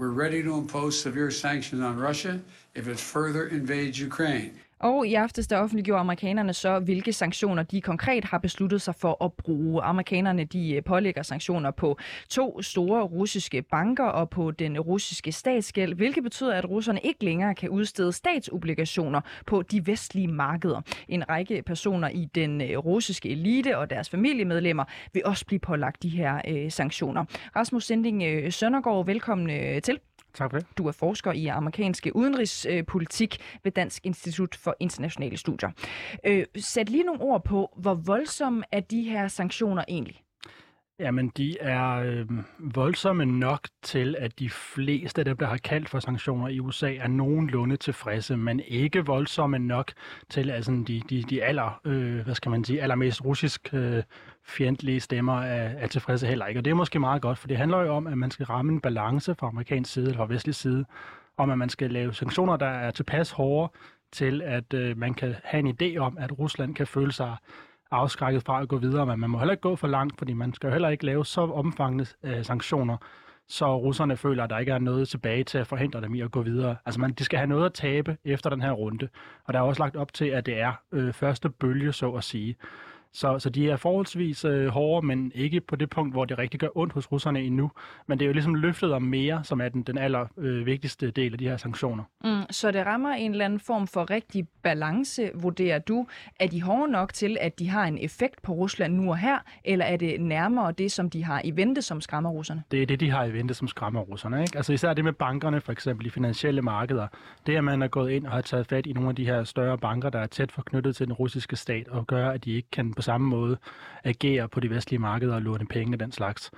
We're ready to impose severe sanctions on Russia if it further invades Ukraine. Og i aftes der offentliggjorde amerikanerne så, hvilke sanktioner de konkret har besluttet sig for at bruge. Amerikanerne de pålægger sanktioner på to store russiske banker og på den russiske statsgæld, hvilket betyder, at russerne ikke længere kan udstede statsobligationer på de vestlige markeder. En række personer i den russiske elite og deres familiemedlemmer vil også blive pålagt de her øh, sanktioner. Rasmus Sinding Søndergaard, velkommen til. Tak for det. Du er forsker i amerikanske udenrigspolitik ved Dansk Institut for Internationale Studier. Øh, sæt lige nogle ord på, hvor voldsomme er de her sanktioner egentlig? Jamen, de er øh, voldsomme nok til, at de fleste af dem, der har kaldt for sanktioner i U S A, er nogenlunde tilfredse, men ikke voldsomme nok til altså, de, de, de aller, øh, hvad skal man sige, allermest russisk øh, fjendtlige stemmer er, er tilfredse heller ikke. Og det er måske meget godt, for det handler jo om, at man skal ramme en balance fra amerikansk side eller fra vestlig side, om at man skal lave sanktioner, der er tilpas hårde til, at øh, man kan have en idé om, at Rusland kan føle sig afskrækket fra at gå videre, men man må heller ikke gå for langt, fordi man skal heller ikke lave så omfangende øh, sanktioner, så russerne føler, at der ikke er noget tilbage til at forhindre dem i at gå videre. Altså, man, de skal have noget at tabe efter den her runde, og der er også lagt op til, at det er øh, første bølge, så at sige. Så, så de er forholdsvis øh, hårde, men ikke på det punkt, hvor det rigtig gør ondt hos russerne endnu. Men det er jo ligesom løftet om mere, som er den, den aller øh, vigtigste del af de her sanktioner. Mm, så det rammer en eller anden form for rigtig balance, vurderer du. Er de hårde nok til, at de har en effekt på Rusland nu og her, eller er det nærmere det, som de har i vente, som skræmmer russerne? Det er det, de har i vente, som skræmmer russerne, ikke? Altså især det med bankerne, for eksempel i finansielle markeder. Det, at man er gået ind og har taget fat i nogle af de her større banker, der er tæt forknyttet til den russiske stat, og gør, at de ikke kan på samme måde agerer på de vestlige markeder og låne penge og den slags.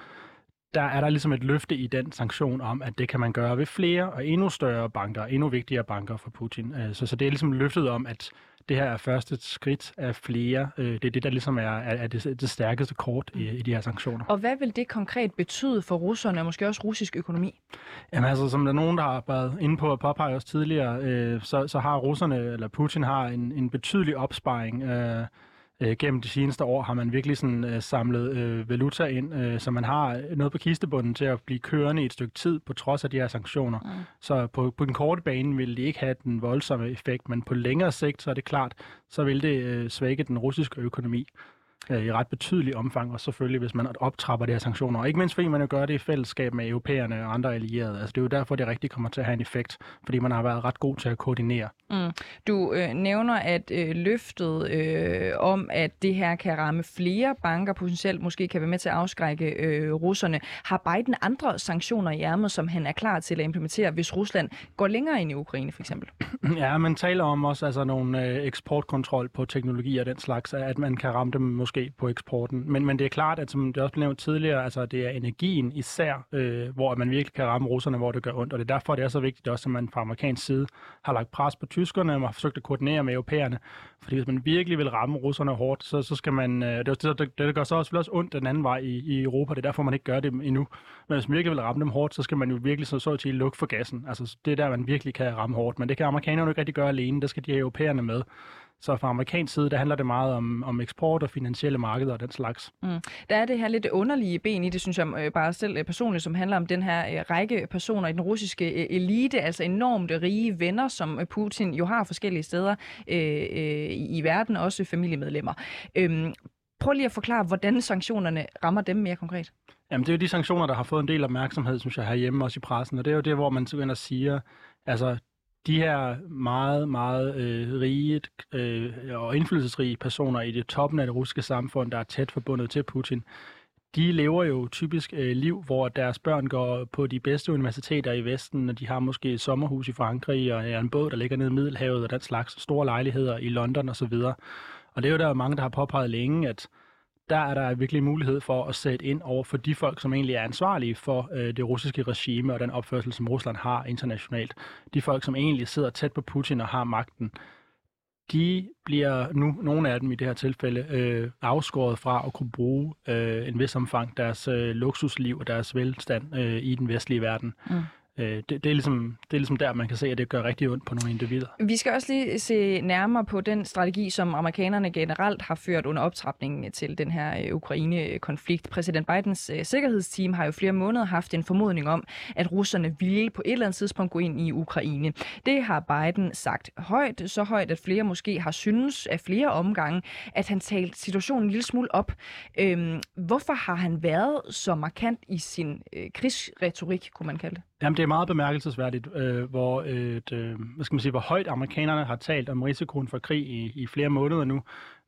Der er der ligesom et løfte i den sanktion om, at det kan man gøre ved flere og endnu større banker, endnu vigtigere banker for Putin. Så, så det er ligesom løftet om, at det her er første skridt af flere. Det er det, der ligesom er, er det, det stærkeste kort i, i de her sanktioner. Og hvad vil det konkret betyde for russerne og måske også russisk økonomi? Jamen altså, som der er nogen, der har været inde på at påpege også tidligere, øh, så, så har russerne, eller Putin har en, en betydelig opsparing. Øh, Gennem de seneste år har man virkelig sådan, øh, samlet øh, valuta ind, øh, så man har noget på kistebunden til at blive kørende i et stykke tid, på trods af de her sanktioner. Mm. Så på, på den korte bane vil det ikke have den voldsomme effekt, men på længere sigt, så er det klart, så vil det øh, svække den russiske økonomi. i ret betydelig omfang, og selvfølgelig hvis man optrapper de her sanktioner. Og ikke mindst fordi man jo gør det i fællesskab med europæerne og andre allierede. Altså det er jo derfor, det rigtig kommer til at have en effekt, fordi man har været ret god til at koordinere. Mm. Du øh, nævner, at øh, løftet øh, om, at det her kan ramme flere banker, potentielt måske kan være med til at afskrække øh, russerne. Har Biden andre sanktioner i ærmet, som han er klar til at implementere, hvis Rusland går længere ind i Ukraine for eksempel? Ja, man taler om også altså nogle øh, eksportkontrol på teknologi og den slags, at man kan ramme dem måske på eksporten. Men, men det er klart, at som det også blev nævnt tidligere, altså det er energien især, øh, hvor man virkelig kan ramme russerne, hvor det gør ondt. Og det er derfor, det er så vigtigt også, at man fra amerikansk side har lagt pres på tyskerne og har forsøgt at koordinere med europæerne. Fordi hvis man virkelig vil ramme russerne hårdt, så, så skal man... Øh, det, det, det, det gør så også, også ondt den anden vej i, i Europa. Det er derfor, man ikke gør det endnu. Men hvis man virkelig vil ramme dem hårdt, så skal man jo virkelig så, så til lukke for gassen. Altså det er der, man virkelig kan ramme hårdt. Men det kan amerikanerne ikke rigtig gøre alene. Der skal de have europæerne med. Så fra amerikansk side, der handler det meget om, om eksport og finansielle markeder og den slags. Mm. Der er det her lidt underlige ben i det, synes jeg bare selv personligt, som handler om den her række personer i den russiske elite, altså enormt rige venner, som Putin jo har forskellige steder øh, i verden, også familiemedlemmer. Øhm, prøv lige at forklare, hvordan sanktionerne rammer dem mere konkret. Jamen det er jo de sanktioner, der har fået en del opmærksomhed, synes jeg, herhjemme også i pressen, og det er jo det, hvor man begynder at sige, altså... De her meget, meget øh, rige øh, og indflydelsesrige personer i det toppen af det russiske samfund, der er tæt forbundet til Putin, de lever jo typisk øh, liv, hvor deres børn går på de bedste universiteter i Vesten, og de har måske et sommerhus i Frankrig, og en båd, der ligger nede i Middelhavet, og den slags store lejligheder i London osv. Og det er jo der mange, der har påpeget længe, at der er der virkelig mulighed for at sætte ind over for de folk, som egentlig er ansvarlige for øh, det russiske regime og den opførsel, som Rusland har internationalt. De folk, som egentlig sidder tæt på Putin og har magten, de bliver nu, nogle af dem i det her tilfælde, øh, afskåret fra at kunne bruge øh, en vis omfang deres øh, luksusliv og deres velstand øh, i den vestlige verden. Mm. Det, det, er ligesom, det er ligesom der, man kan se, at det gør rigtig ondt på nogle individer. Vi skal også lige se nærmere på den strategi, som amerikanerne generelt har ført under optrapningen til den her Ukraine-konflikt. Præsident Bidens sikkerhedsteam har jo flere måneder haft en formodning om, at russerne ville på et eller andet tidspunkt gå ind i Ukraine. Det har Biden sagt højt, så højt, at flere måske har syntes af flere omgange, at han talte situationen en lille smule op. Øhm, hvorfor har han været så markant i sin øh, krigsretorik, kunne man kalde det? Jamen, det er meget bemærkelsesværdigt, øh, hvor, et, øh, hvad skal man sige, hvor højt amerikanerne har talt om risikoen for krig i, i flere måneder nu,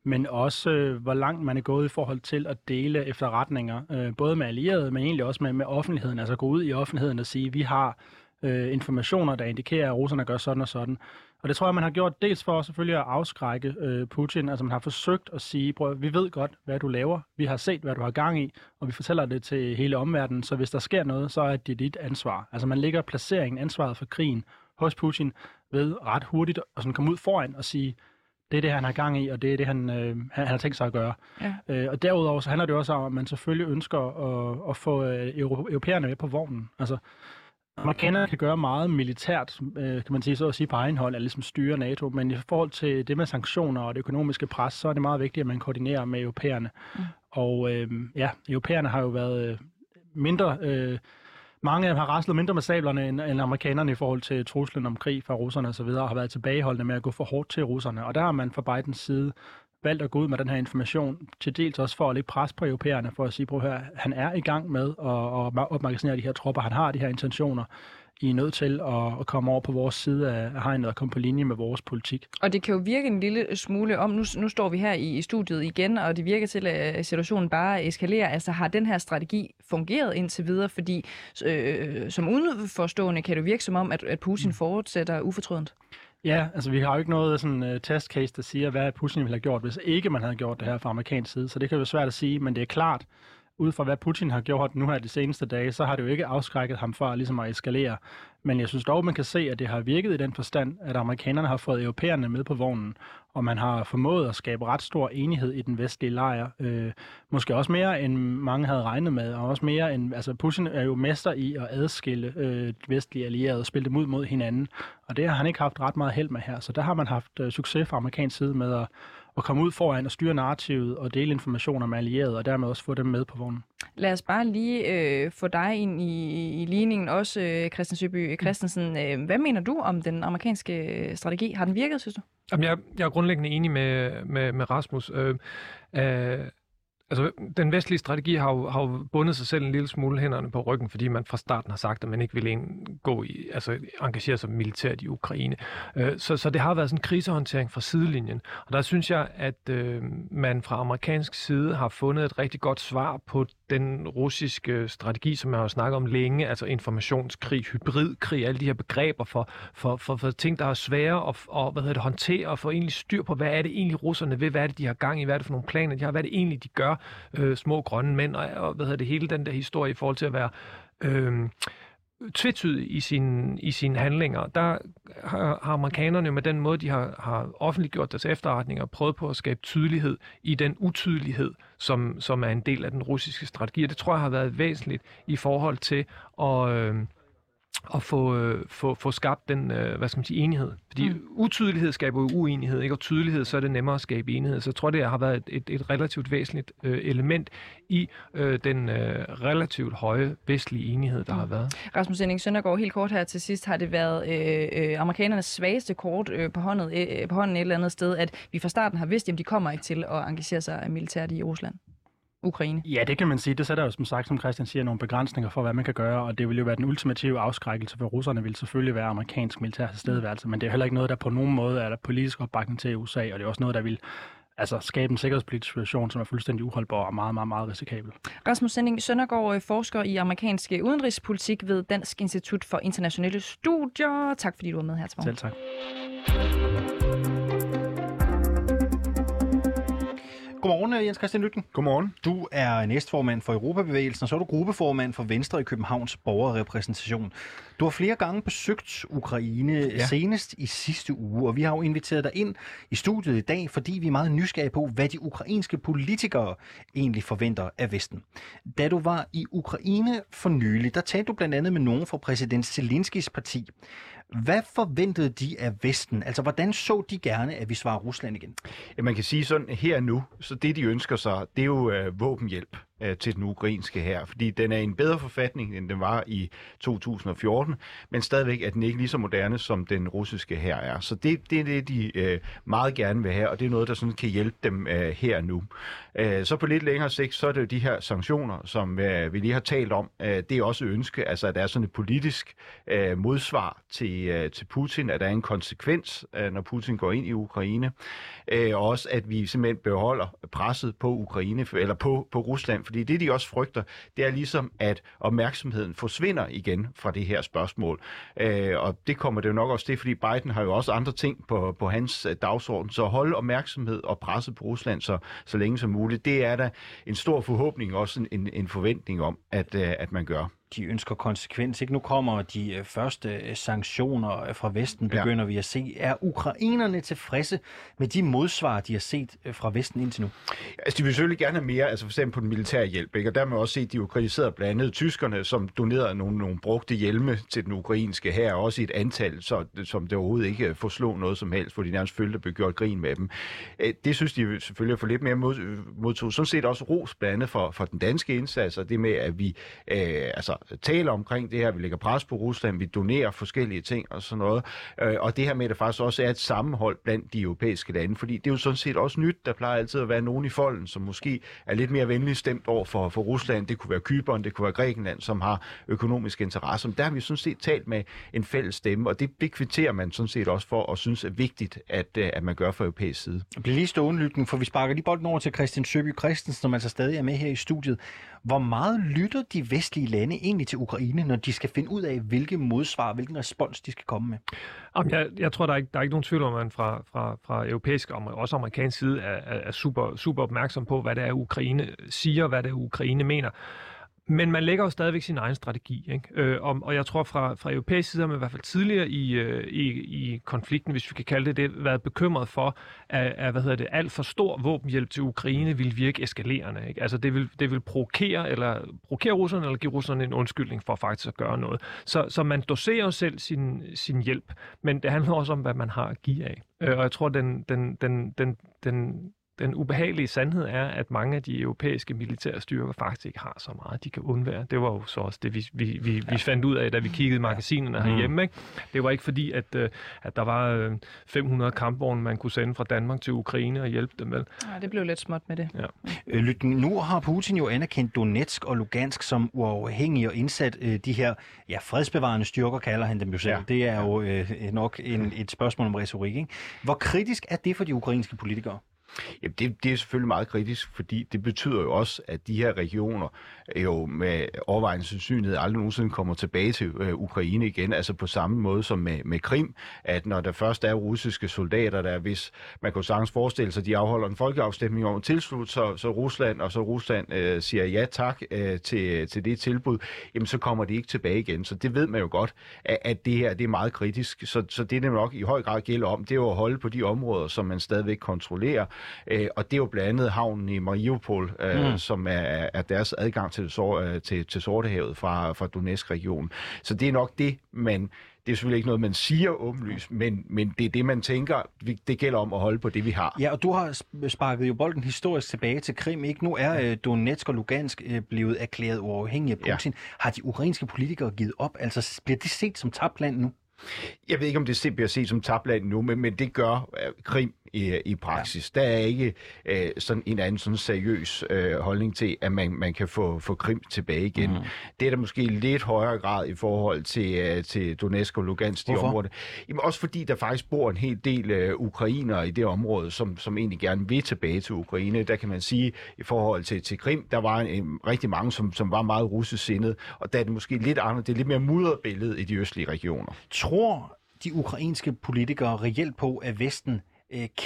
men også øh, hvor langt man er gået i forhold til at dele efterretninger, øh, både med allierede, men egentlig også med, med offentligheden, altså gå ud i offentligheden og sige, vi har øh, informationer, der indikerer, at russerne gør sådan og sådan. Og det tror jeg, man har gjort dels for selvfølgelig at afskrække øh, Putin, altså man har forsøgt at sige, prøv, vi ved godt, hvad du laver, vi har set, hvad du har gang i, og vi fortæller det til hele omverdenen, så hvis der sker noget, så er det dit ansvar. Altså man lægger placeringen, ansvaret for krigen hos Putin ved ret hurtigt og sådan komme ud foran og sige, det er det, han har gang i, og det er det, han, øh, han har tænkt sig at gøre. Ja. Øh, og derudover så handler det også om, at man selvfølgelig ønsker at, at få øh, europæerne med på vognen. Altså, amerikanerne kan gøre meget militært, kan man sige, så at sige på egen hånd, at ligesom styre NATO, men i forhold til det med sanktioner og det økonomiske pres, så er det meget vigtigt, at man koordinerer med europæerne. Mm. Og øh, ja, europæerne har jo været mindre... Øh, mange af dem har raslet mindre med sablerne end, end amerikanerne i forhold til truslen om krig fra russerne osv., og har været tilbageholdende med at gå for hårdt til russerne. Og der har man fra Bidens side valgt at gå ud med den her information, til dels også for at lægge pres på europæerne, for at sige, prøv at høre, han er i gang med at, at opmagasinere de her tropper, han har de her intentioner, I er nødt til at komme over på vores side af hegnet og komme på linje med vores politik. Og det kan jo virke en lille smule om, nu, nu står vi her i, i studiet igen, og det virker til, at situationen bare eskalerer. Altså har den her strategi fungeret indtil videre? Fordi øh, som udenforstående kan det virke som om, at, at Putin fortsætter ufortrødent. Ja, altså vi har jo ikke noget sådan uh, testcase, der siger, hvad Putin ville have gjort, hvis ikke man havde gjort det her fra amerikansk side. Så det kan jo være svært at sige, men det er klart, ud fra hvad Putin har gjort nu her de seneste dage, så har det jo ikke afskrækket ham for ligesom at eskalere. Men jeg synes dog, man kan se, at det har virket i den forstand, at amerikanerne har fået europæerne med på vognen, og man har formået at skabe ret stor enighed i den vestlige lejr. Øh, måske også mere, end mange havde regnet med, og også mere end... Altså, Putin er jo mester i at adskille øh, vestlige allierede og spille dem ud mod hinanden, og det har han ikke haft ret meget held med her, så der har man haft øh, succes fra amerikansk side med at og komme ud foran og styre narrativet og dele informationer med allierede, og dermed også få dem med på vognen. Lad os bare lige øh, få dig ind i, i ligningen også, øh, Kristian Søby Kristensen. Øh, hvad mener du om den amerikanske strategi? Har den virket, synes du? Jamen, jeg, jeg er grundlæggende enig med, med, med Rasmus. Øh, øh, Altså, den vestlige strategi har jo, har jo bundet sig selv en lille smule hænderne på ryggen, fordi man fra starten har sagt, at man ikke ville gå i, altså engagere sig militært i Ukraine. Så, så det har været sådan en krisehåndtering fra sidelinjen. Og der synes jeg, at øh, man fra amerikansk side har fundet et rigtig godt svar på den russiske strategi, som jeg har snakket om længe, altså informationskrig, hybridkrig, alle de her begreber for, for, for, for ting, der er svære at og, hvad hedder det, håndtere og få egentlig styr på, hvad er det egentlig russerne vil, hvad er det, de har gang i, hvad er det for nogle planer, de har, hvad er det egentlig, de gør, øh, små grønne mænd, og, og hvad hedder det, hele den der historie i forhold til at være øh, tvetydig i sine i sine handlinger. Der har, har amerikanerne med den måde, de har, har offentliggjort deres efterretninger, prøvet på at skabe tydelighed i den utydelighed, som, som er en del af den russiske strategi. Og det tror jeg har været væsentligt i forhold til at, øh, at få, øh, få, få skabt den øh, hvad skal man sige, enighed. Fordi mm. utydelighed skaber jo uenighed, ikke? Og tydelighed, så er det nemmere at skabe enighed. Så jeg tror, det har været et, et, et relativt væsentligt øh, element i øh, den øh, relativt høje vestlige enighed, der mm. har været. Rasmus Sinding Søndergaard, helt kort her til sidst, har det været øh, øh, amerikanernes svageste kort øh, på, hånden, øh, på hånden et eller andet sted, at vi fra starten har vidst, at de kommer ikke til at engagere sig militært i Rusland. Ukraine. Ja, det kan man sige. Det sætter jo som sagt, som Kristian siger, nogle begrænsninger for, hvad man kan gøre, og det vil jo være den ultimative afskrækkelse for russerne, vil selvfølgelig være amerikansk militær tilstedeværelse, men det er heller ikke noget, der på nogen måde er der politisk opbakning til U S A, og det er også noget, der vil altså skabe en sikkerhedspolitisk situation, som er fuldstændig uholdbar og meget, meget, meget risikabel. Rasmus Sinding Søndergaard, forsker i amerikansk udenrigspolitik ved Dansk Institut for Internationale Studier. Tak fordi du var med her til morgen. Selv tak. Godmorgen, Jens Kristian Lütken. Godmorgen. Du er næstformand for Europabevægelsen, og så er du gruppeformand for Venstre i Københavns Borgerrepræsentation. Du har flere gange besøgt Ukraine, ja. Senest i sidste uge, og vi har jo inviteret dig ind i studiet i dag, fordi vi er meget nysgerrige på, hvad de ukrainske politikere egentlig forventer af Vesten. Da du var i Ukraine for nylig, der talte du blandt andet med nogen fra præsident Zelenskys parti. Hvad forventede de af Vesten? Altså, hvordan så de gerne, at vi svarer Rusland igen? Ja, man kan sige sådan her nu, så det de ønsker sig, det er jo øh, våbenhjælp øh, til den ukrainske hær, fordi den er i en bedre forfatning, end den var i to tusind og fjorten, men stadigvæk er den ikke lige så moderne, som den russiske hær er. Så det, det er det, de øh, meget gerne vil have, og det er noget, der sådan kan hjælpe dem øh, her nu. Øh, så på lidt længere sigt, så er det jo de her sanktioner, som øh, vi lige har talt om. Øh, det er også ønske, altså at der er sådan et politisk øh, modsvar til, øh, til Putin, at der er en konsekvens, øh, når Putin går ind i Ukraine, øh, og også at vi simpelthen beholder presset på Ukraine eller på, på Rusland, fordi det, de også frygter, det er ligesom, at opmærksomheden forsvinder igen fra det her spørgsmål. Øh, og det kommer det jo nok også til, fordi Biden har jo også andre ting på, på hans dagsorden, så holde opmærksomhed og presset på Rusland så, så længe som muligt, det er der en stor forhåbning, også en, en forventning om, at, at man gør. De ønsker konsekvens, ikke? Nu kommer de første sanktioner fra Vesten, begynder ja. vi at se. Er ukrainerne tilfredse med de modsvar, de har set fra Vesten indtil nu? Altså, de vil selvfølgelig gerne have mere, altså for eksempel på den militære hjælp, ikke? Og der må også se, de jo kritiserede blandt andet tyskerne, som donerede nogle, nogle brugte hjelme til den ukrainske hær, også i et antal, så, som det overhovedet ikke forslog noget som helst, for de nærmest følte at blive gjort grin med dem. Det synes de selvfølgelig at få lidt mere modtog. Sådan set også ros blandt andet for, for den danske indsats, og det med, at vi øh, altså taler omkring det her, vi lægger pres på Rusland, vi donerer forskellige ting og sådan noget, og det her med, at det faktisk også er et sammenhold blandt de europæiske lande, fordi det er jo sådan set også nyt, der plejer altid at være nogen i folden, som måske er lidt mere venligt stemt over for, for Rusland, det kunne være Cypern, det kunne være Grækenland, som har økonomiske interesser, men der har vi sådan set talt med en fælles stemme, og det, det kvitterer man sådan set også for, og synes er vigtigt, at, at man gør fra europæisk side. Bliv lige stående, Lütken, for vi sparker lige bolden over til Kristian Søby Kristensen, som altså stadig er med her i studiet. Hvor meget lytter de vestlige lande egentlig til Ukraine, når de skal finde ud af, hvilke modsvar, hvilken respons de skal komme med? Jamen, jeg, jeg tror, der er, ikke, der er ikke nogen tvivl om, at man fra, fra, fra europæisk og også amerikansk side er, er super, super opmærksom på, hvad det er, Ukraine siger, hvad det er, Ukraine mener. Men man lægger jo stadigvæk sin egen strategi, ikke? Øh, og, og jeg tror, fra, fra europæisk side har man i hvert fald tidligere i, øh, i, i konflikten, hvis vi kan kalde det det, været bekymret for, at, at hvad hedder det, alt for stor våbenhjælp til Ukraine ville virke eskalerende, ikke? Altså det vil, det vil provokere, eller, provokere russerne, eller give russerne en undskyldning for faktisk at gøre noget. Så, så man doserer jo selv sin, sin hjælp, men det handler også om, hvad man har at give af. Øh, og jeg tror, den, den, den, den, den Den ubehagelige sandhed er, at mange af de europæiske militære styrker faktisk ikke har så meget, de kan undvære. Det var jo så også det, vi, vi, vi, ja. vi fandt ud af, da vi kiggede magasinerne herhjemme. Ikke? Det var ikke fordi, at, at der var fem hundrede kampvogne, man kunne sende fra Danmark til Ukraine og hjælpe dem med. Nej, det blev lidt småt med det. Ja. Øh, Lütken, nu har Putin jo anerkendt Donetsk og Lugansk som uafhængige og indsat øh, de her ja, fredsbevarende styrker, kalder han dem jo selv. Ja. Det er jo øh, nok en, et spørgsmål om retorik. Ikke? Hvor kritisk er det for de ukrainske politikere? Jamen det, det er selvfølgelig meget kritisk, fordi det betyder jo også, at de her regioner jo med overvejende sandsynlighed aldrig nogensinde kommer tilbage til øh, Ukraine igen, altså på samme måde som med, med Krim, at når der først er russiske soldater, der hvis man kunne sagtens forestille sig, de afholder en folkeafstemning om at tilslutte sig så Rusland, og så Rusland øh, siger ja tak øh, til, til det tilbud, jamen så kommer de ikke tilbage igen. Så det ved man jo godt, at, at det her det er meget kritisk, så, så det er nemlig nok i høj grad gælder om, det er jo at holde på de områder, som man stadigvæk kontrollerer. Øh, og det er jo blandt andet havnen i Mariupol, øh, mm. som er, er deres adgang til, øh, til, til Sortehavet fra, fra Donetsk-regionen. Så det er nok det, man... Det er selvfølgelig ikke noget, man siger åbenlyst, men, men det er det, man tænker, det gælder om at holde på det, vi har. Ja, og du har sparket jo bolden historisk tilbage til Krim, ikke? Nu er øh, Donetsk og Lugansk øh, blevet erklæret uafhængige af Putin. Ja. Har de ukrainske politikere givet op? Altså, bliver det set som tabt land nu? Jeg ved ikke, om det bliver set som tabt land nu, men, men det gør øh, Krim I, i praksis. Ja. Der er ikke øh, sådan en anden sådan seriøs øh, holdning til, at man, man kan få, få Krim tilbage igen. Mm. Det er der måske lidt højere grad i forhold til, øh, til Donetsk og Lugansk. Hvorfor? De områder. Jamen, også fordi der faktisk bor en hel del øh, ukrainere i det område, som, som egentlig gerne vil tilbage til Ukraine. Der kan man sige, i forhold til, til Krim, der var en, rigtig mange, som, som var meget russisk sindede, og der er det måske lidt andet, det er lidt mere mudret billede i de østlige regioner. Tror de ukrainske politikere reelt på, at Vesten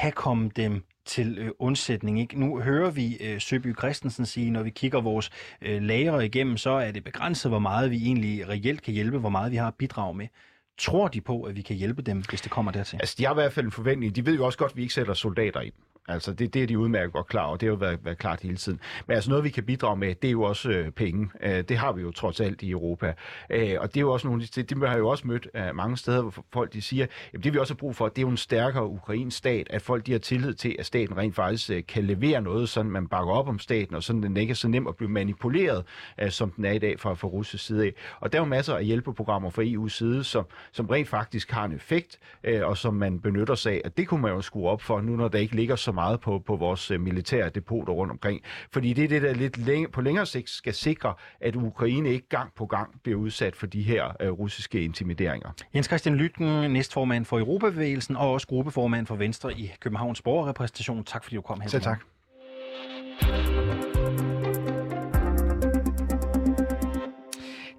kan komme dem til øh, undsætning, ikke? Nu hører vi øh, Søby Kristensen sige, når vi kigger vores øh, lagre igennem, så er det begrænset, hvor meget vi egentlig reelt kan hjælpe, hvor meget vi har at bidrage med. Tror de på, at vi kan hjælpe dem, hvis det kommer dertil? Altså, de har i hvert fald en forventning. De ved jo også godt, at vi ikke sætter soldater ind. Altså, det, det er de udmærket godt klar, og det har jo været, været klart hele tiden. Men altså, noget vi kan bidrage med, det er jo også øh, penge. Øh, det har vi jo trods alt i Europa. Øh, og det er jo også nogle af de ting, det har jo også mødt øh, mange steder, hvor folk de siger, jamen det vi også har brug for, det er jo en stærkere ukrainsk stat, at folk de har tillid til, at staten rent faktisk øh, kan levere noget, sådan man bakker op om staten, og sådan den ikke er så nem at blive manipuleret, øh, som den er i dag fra, fra russisk side af. Og der er jo masser af hjælpeprogrammer fra E U's side, som, som rent faktisk har en effekt, øh, og som man benytter sig af. Og det kunne man jo skrue op for, nu når der ikke ligger så meget på, på vores militære depoter rundt omkring. Fordi det er det, der lidt længe, på længere sigt skal sikre, at Ukraine ikke gang på gang bliver udsat for de her øh, russiske intimideringer. Jens Kristian Lütken, næstformand for Europabevægelsen og også gruppeformand for Venstre i Københavns Borgerrepræsentation. Tak fordi du kom her. Selv tak.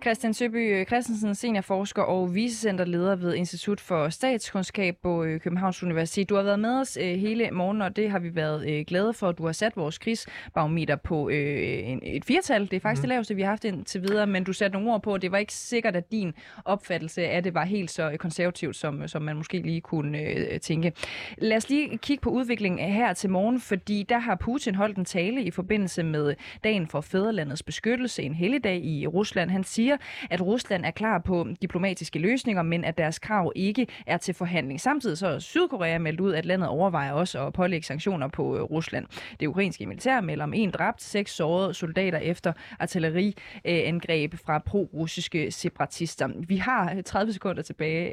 Kristian Søby Kristensen, seniorforsker og vicecenterleder ved Institut for Statskundskab på Københavns Universitet. Du har været med os hele morgen, og det har vi været glade for. Du har sat vores krigsbarometer på et firtal. Det er faktisk mm. det laveste, vi har haft indtil videre, men du satte nogle ord på, at det var ikke sikkert, at din opfattelse af det var helt så konservativt, som, som man måske lige kunne tænke. Lad os lige kigge på udviklingen her til morgen, fordi der har Putin holdt en tale i forbindelse med dagen for fædrelandets beskyttelse, en helligdag i Rusland. Han siger, at Rusland er klar på diplomatiske løsninger, men at deres krav ikke er til forhandling. Samtidig så er Sydkorea meldt ud, at landet overvejer også at pålægge sanktioner på Rusland. Det ukrainske militær melder om en dræbt, seks sårede soldater efter artilleriangreb fra pro-russiske separatister. Vi har tredive sekunder tilbage.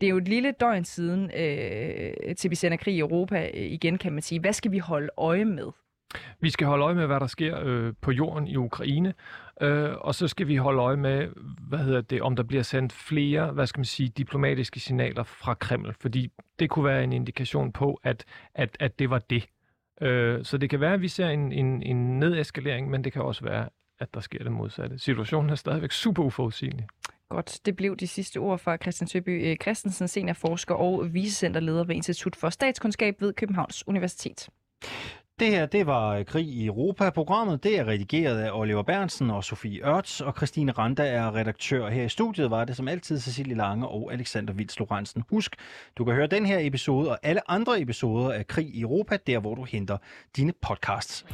Det er jo et lille døgn siden, til vi sender krig i Europa igen, kan man sige. Hvad skal vi holde øje med? Vi skal holde øje med, hvad der sker øh, på jorden i Ukraine, øh, og så skal vi holde øje med, hvad hedder det, om der bliver sendt flere, hvad skal man sige, diplomatiske signaler fra Kreml, fordi det kunne være en indikation på, at, at, at det var det. Øh, så det kan være, at vi ser en, en, en nedeskalering, men det kan også være, at der sker det modsatte. Situationen er stadigvæk super uforudsigelig. Godt, det blev de sidste ord fra Kristian Søby Kristensen, seniorforsker og vicecenterleder ved Institut for Statskundskab ved Københavns Universitet. Det her, det var Krig i Europa-programmet. Det er redigeret af Oliver Berntsen og Sofie Ørts, og Christine Randa er redaktør. Her i studiet var det som altid Cecilie Lange og Alexander Wils Lorenzen. Husk, du kan høre den her episode og alle andre episoder af Krig i Europa, der hvor du henter dine podcasts.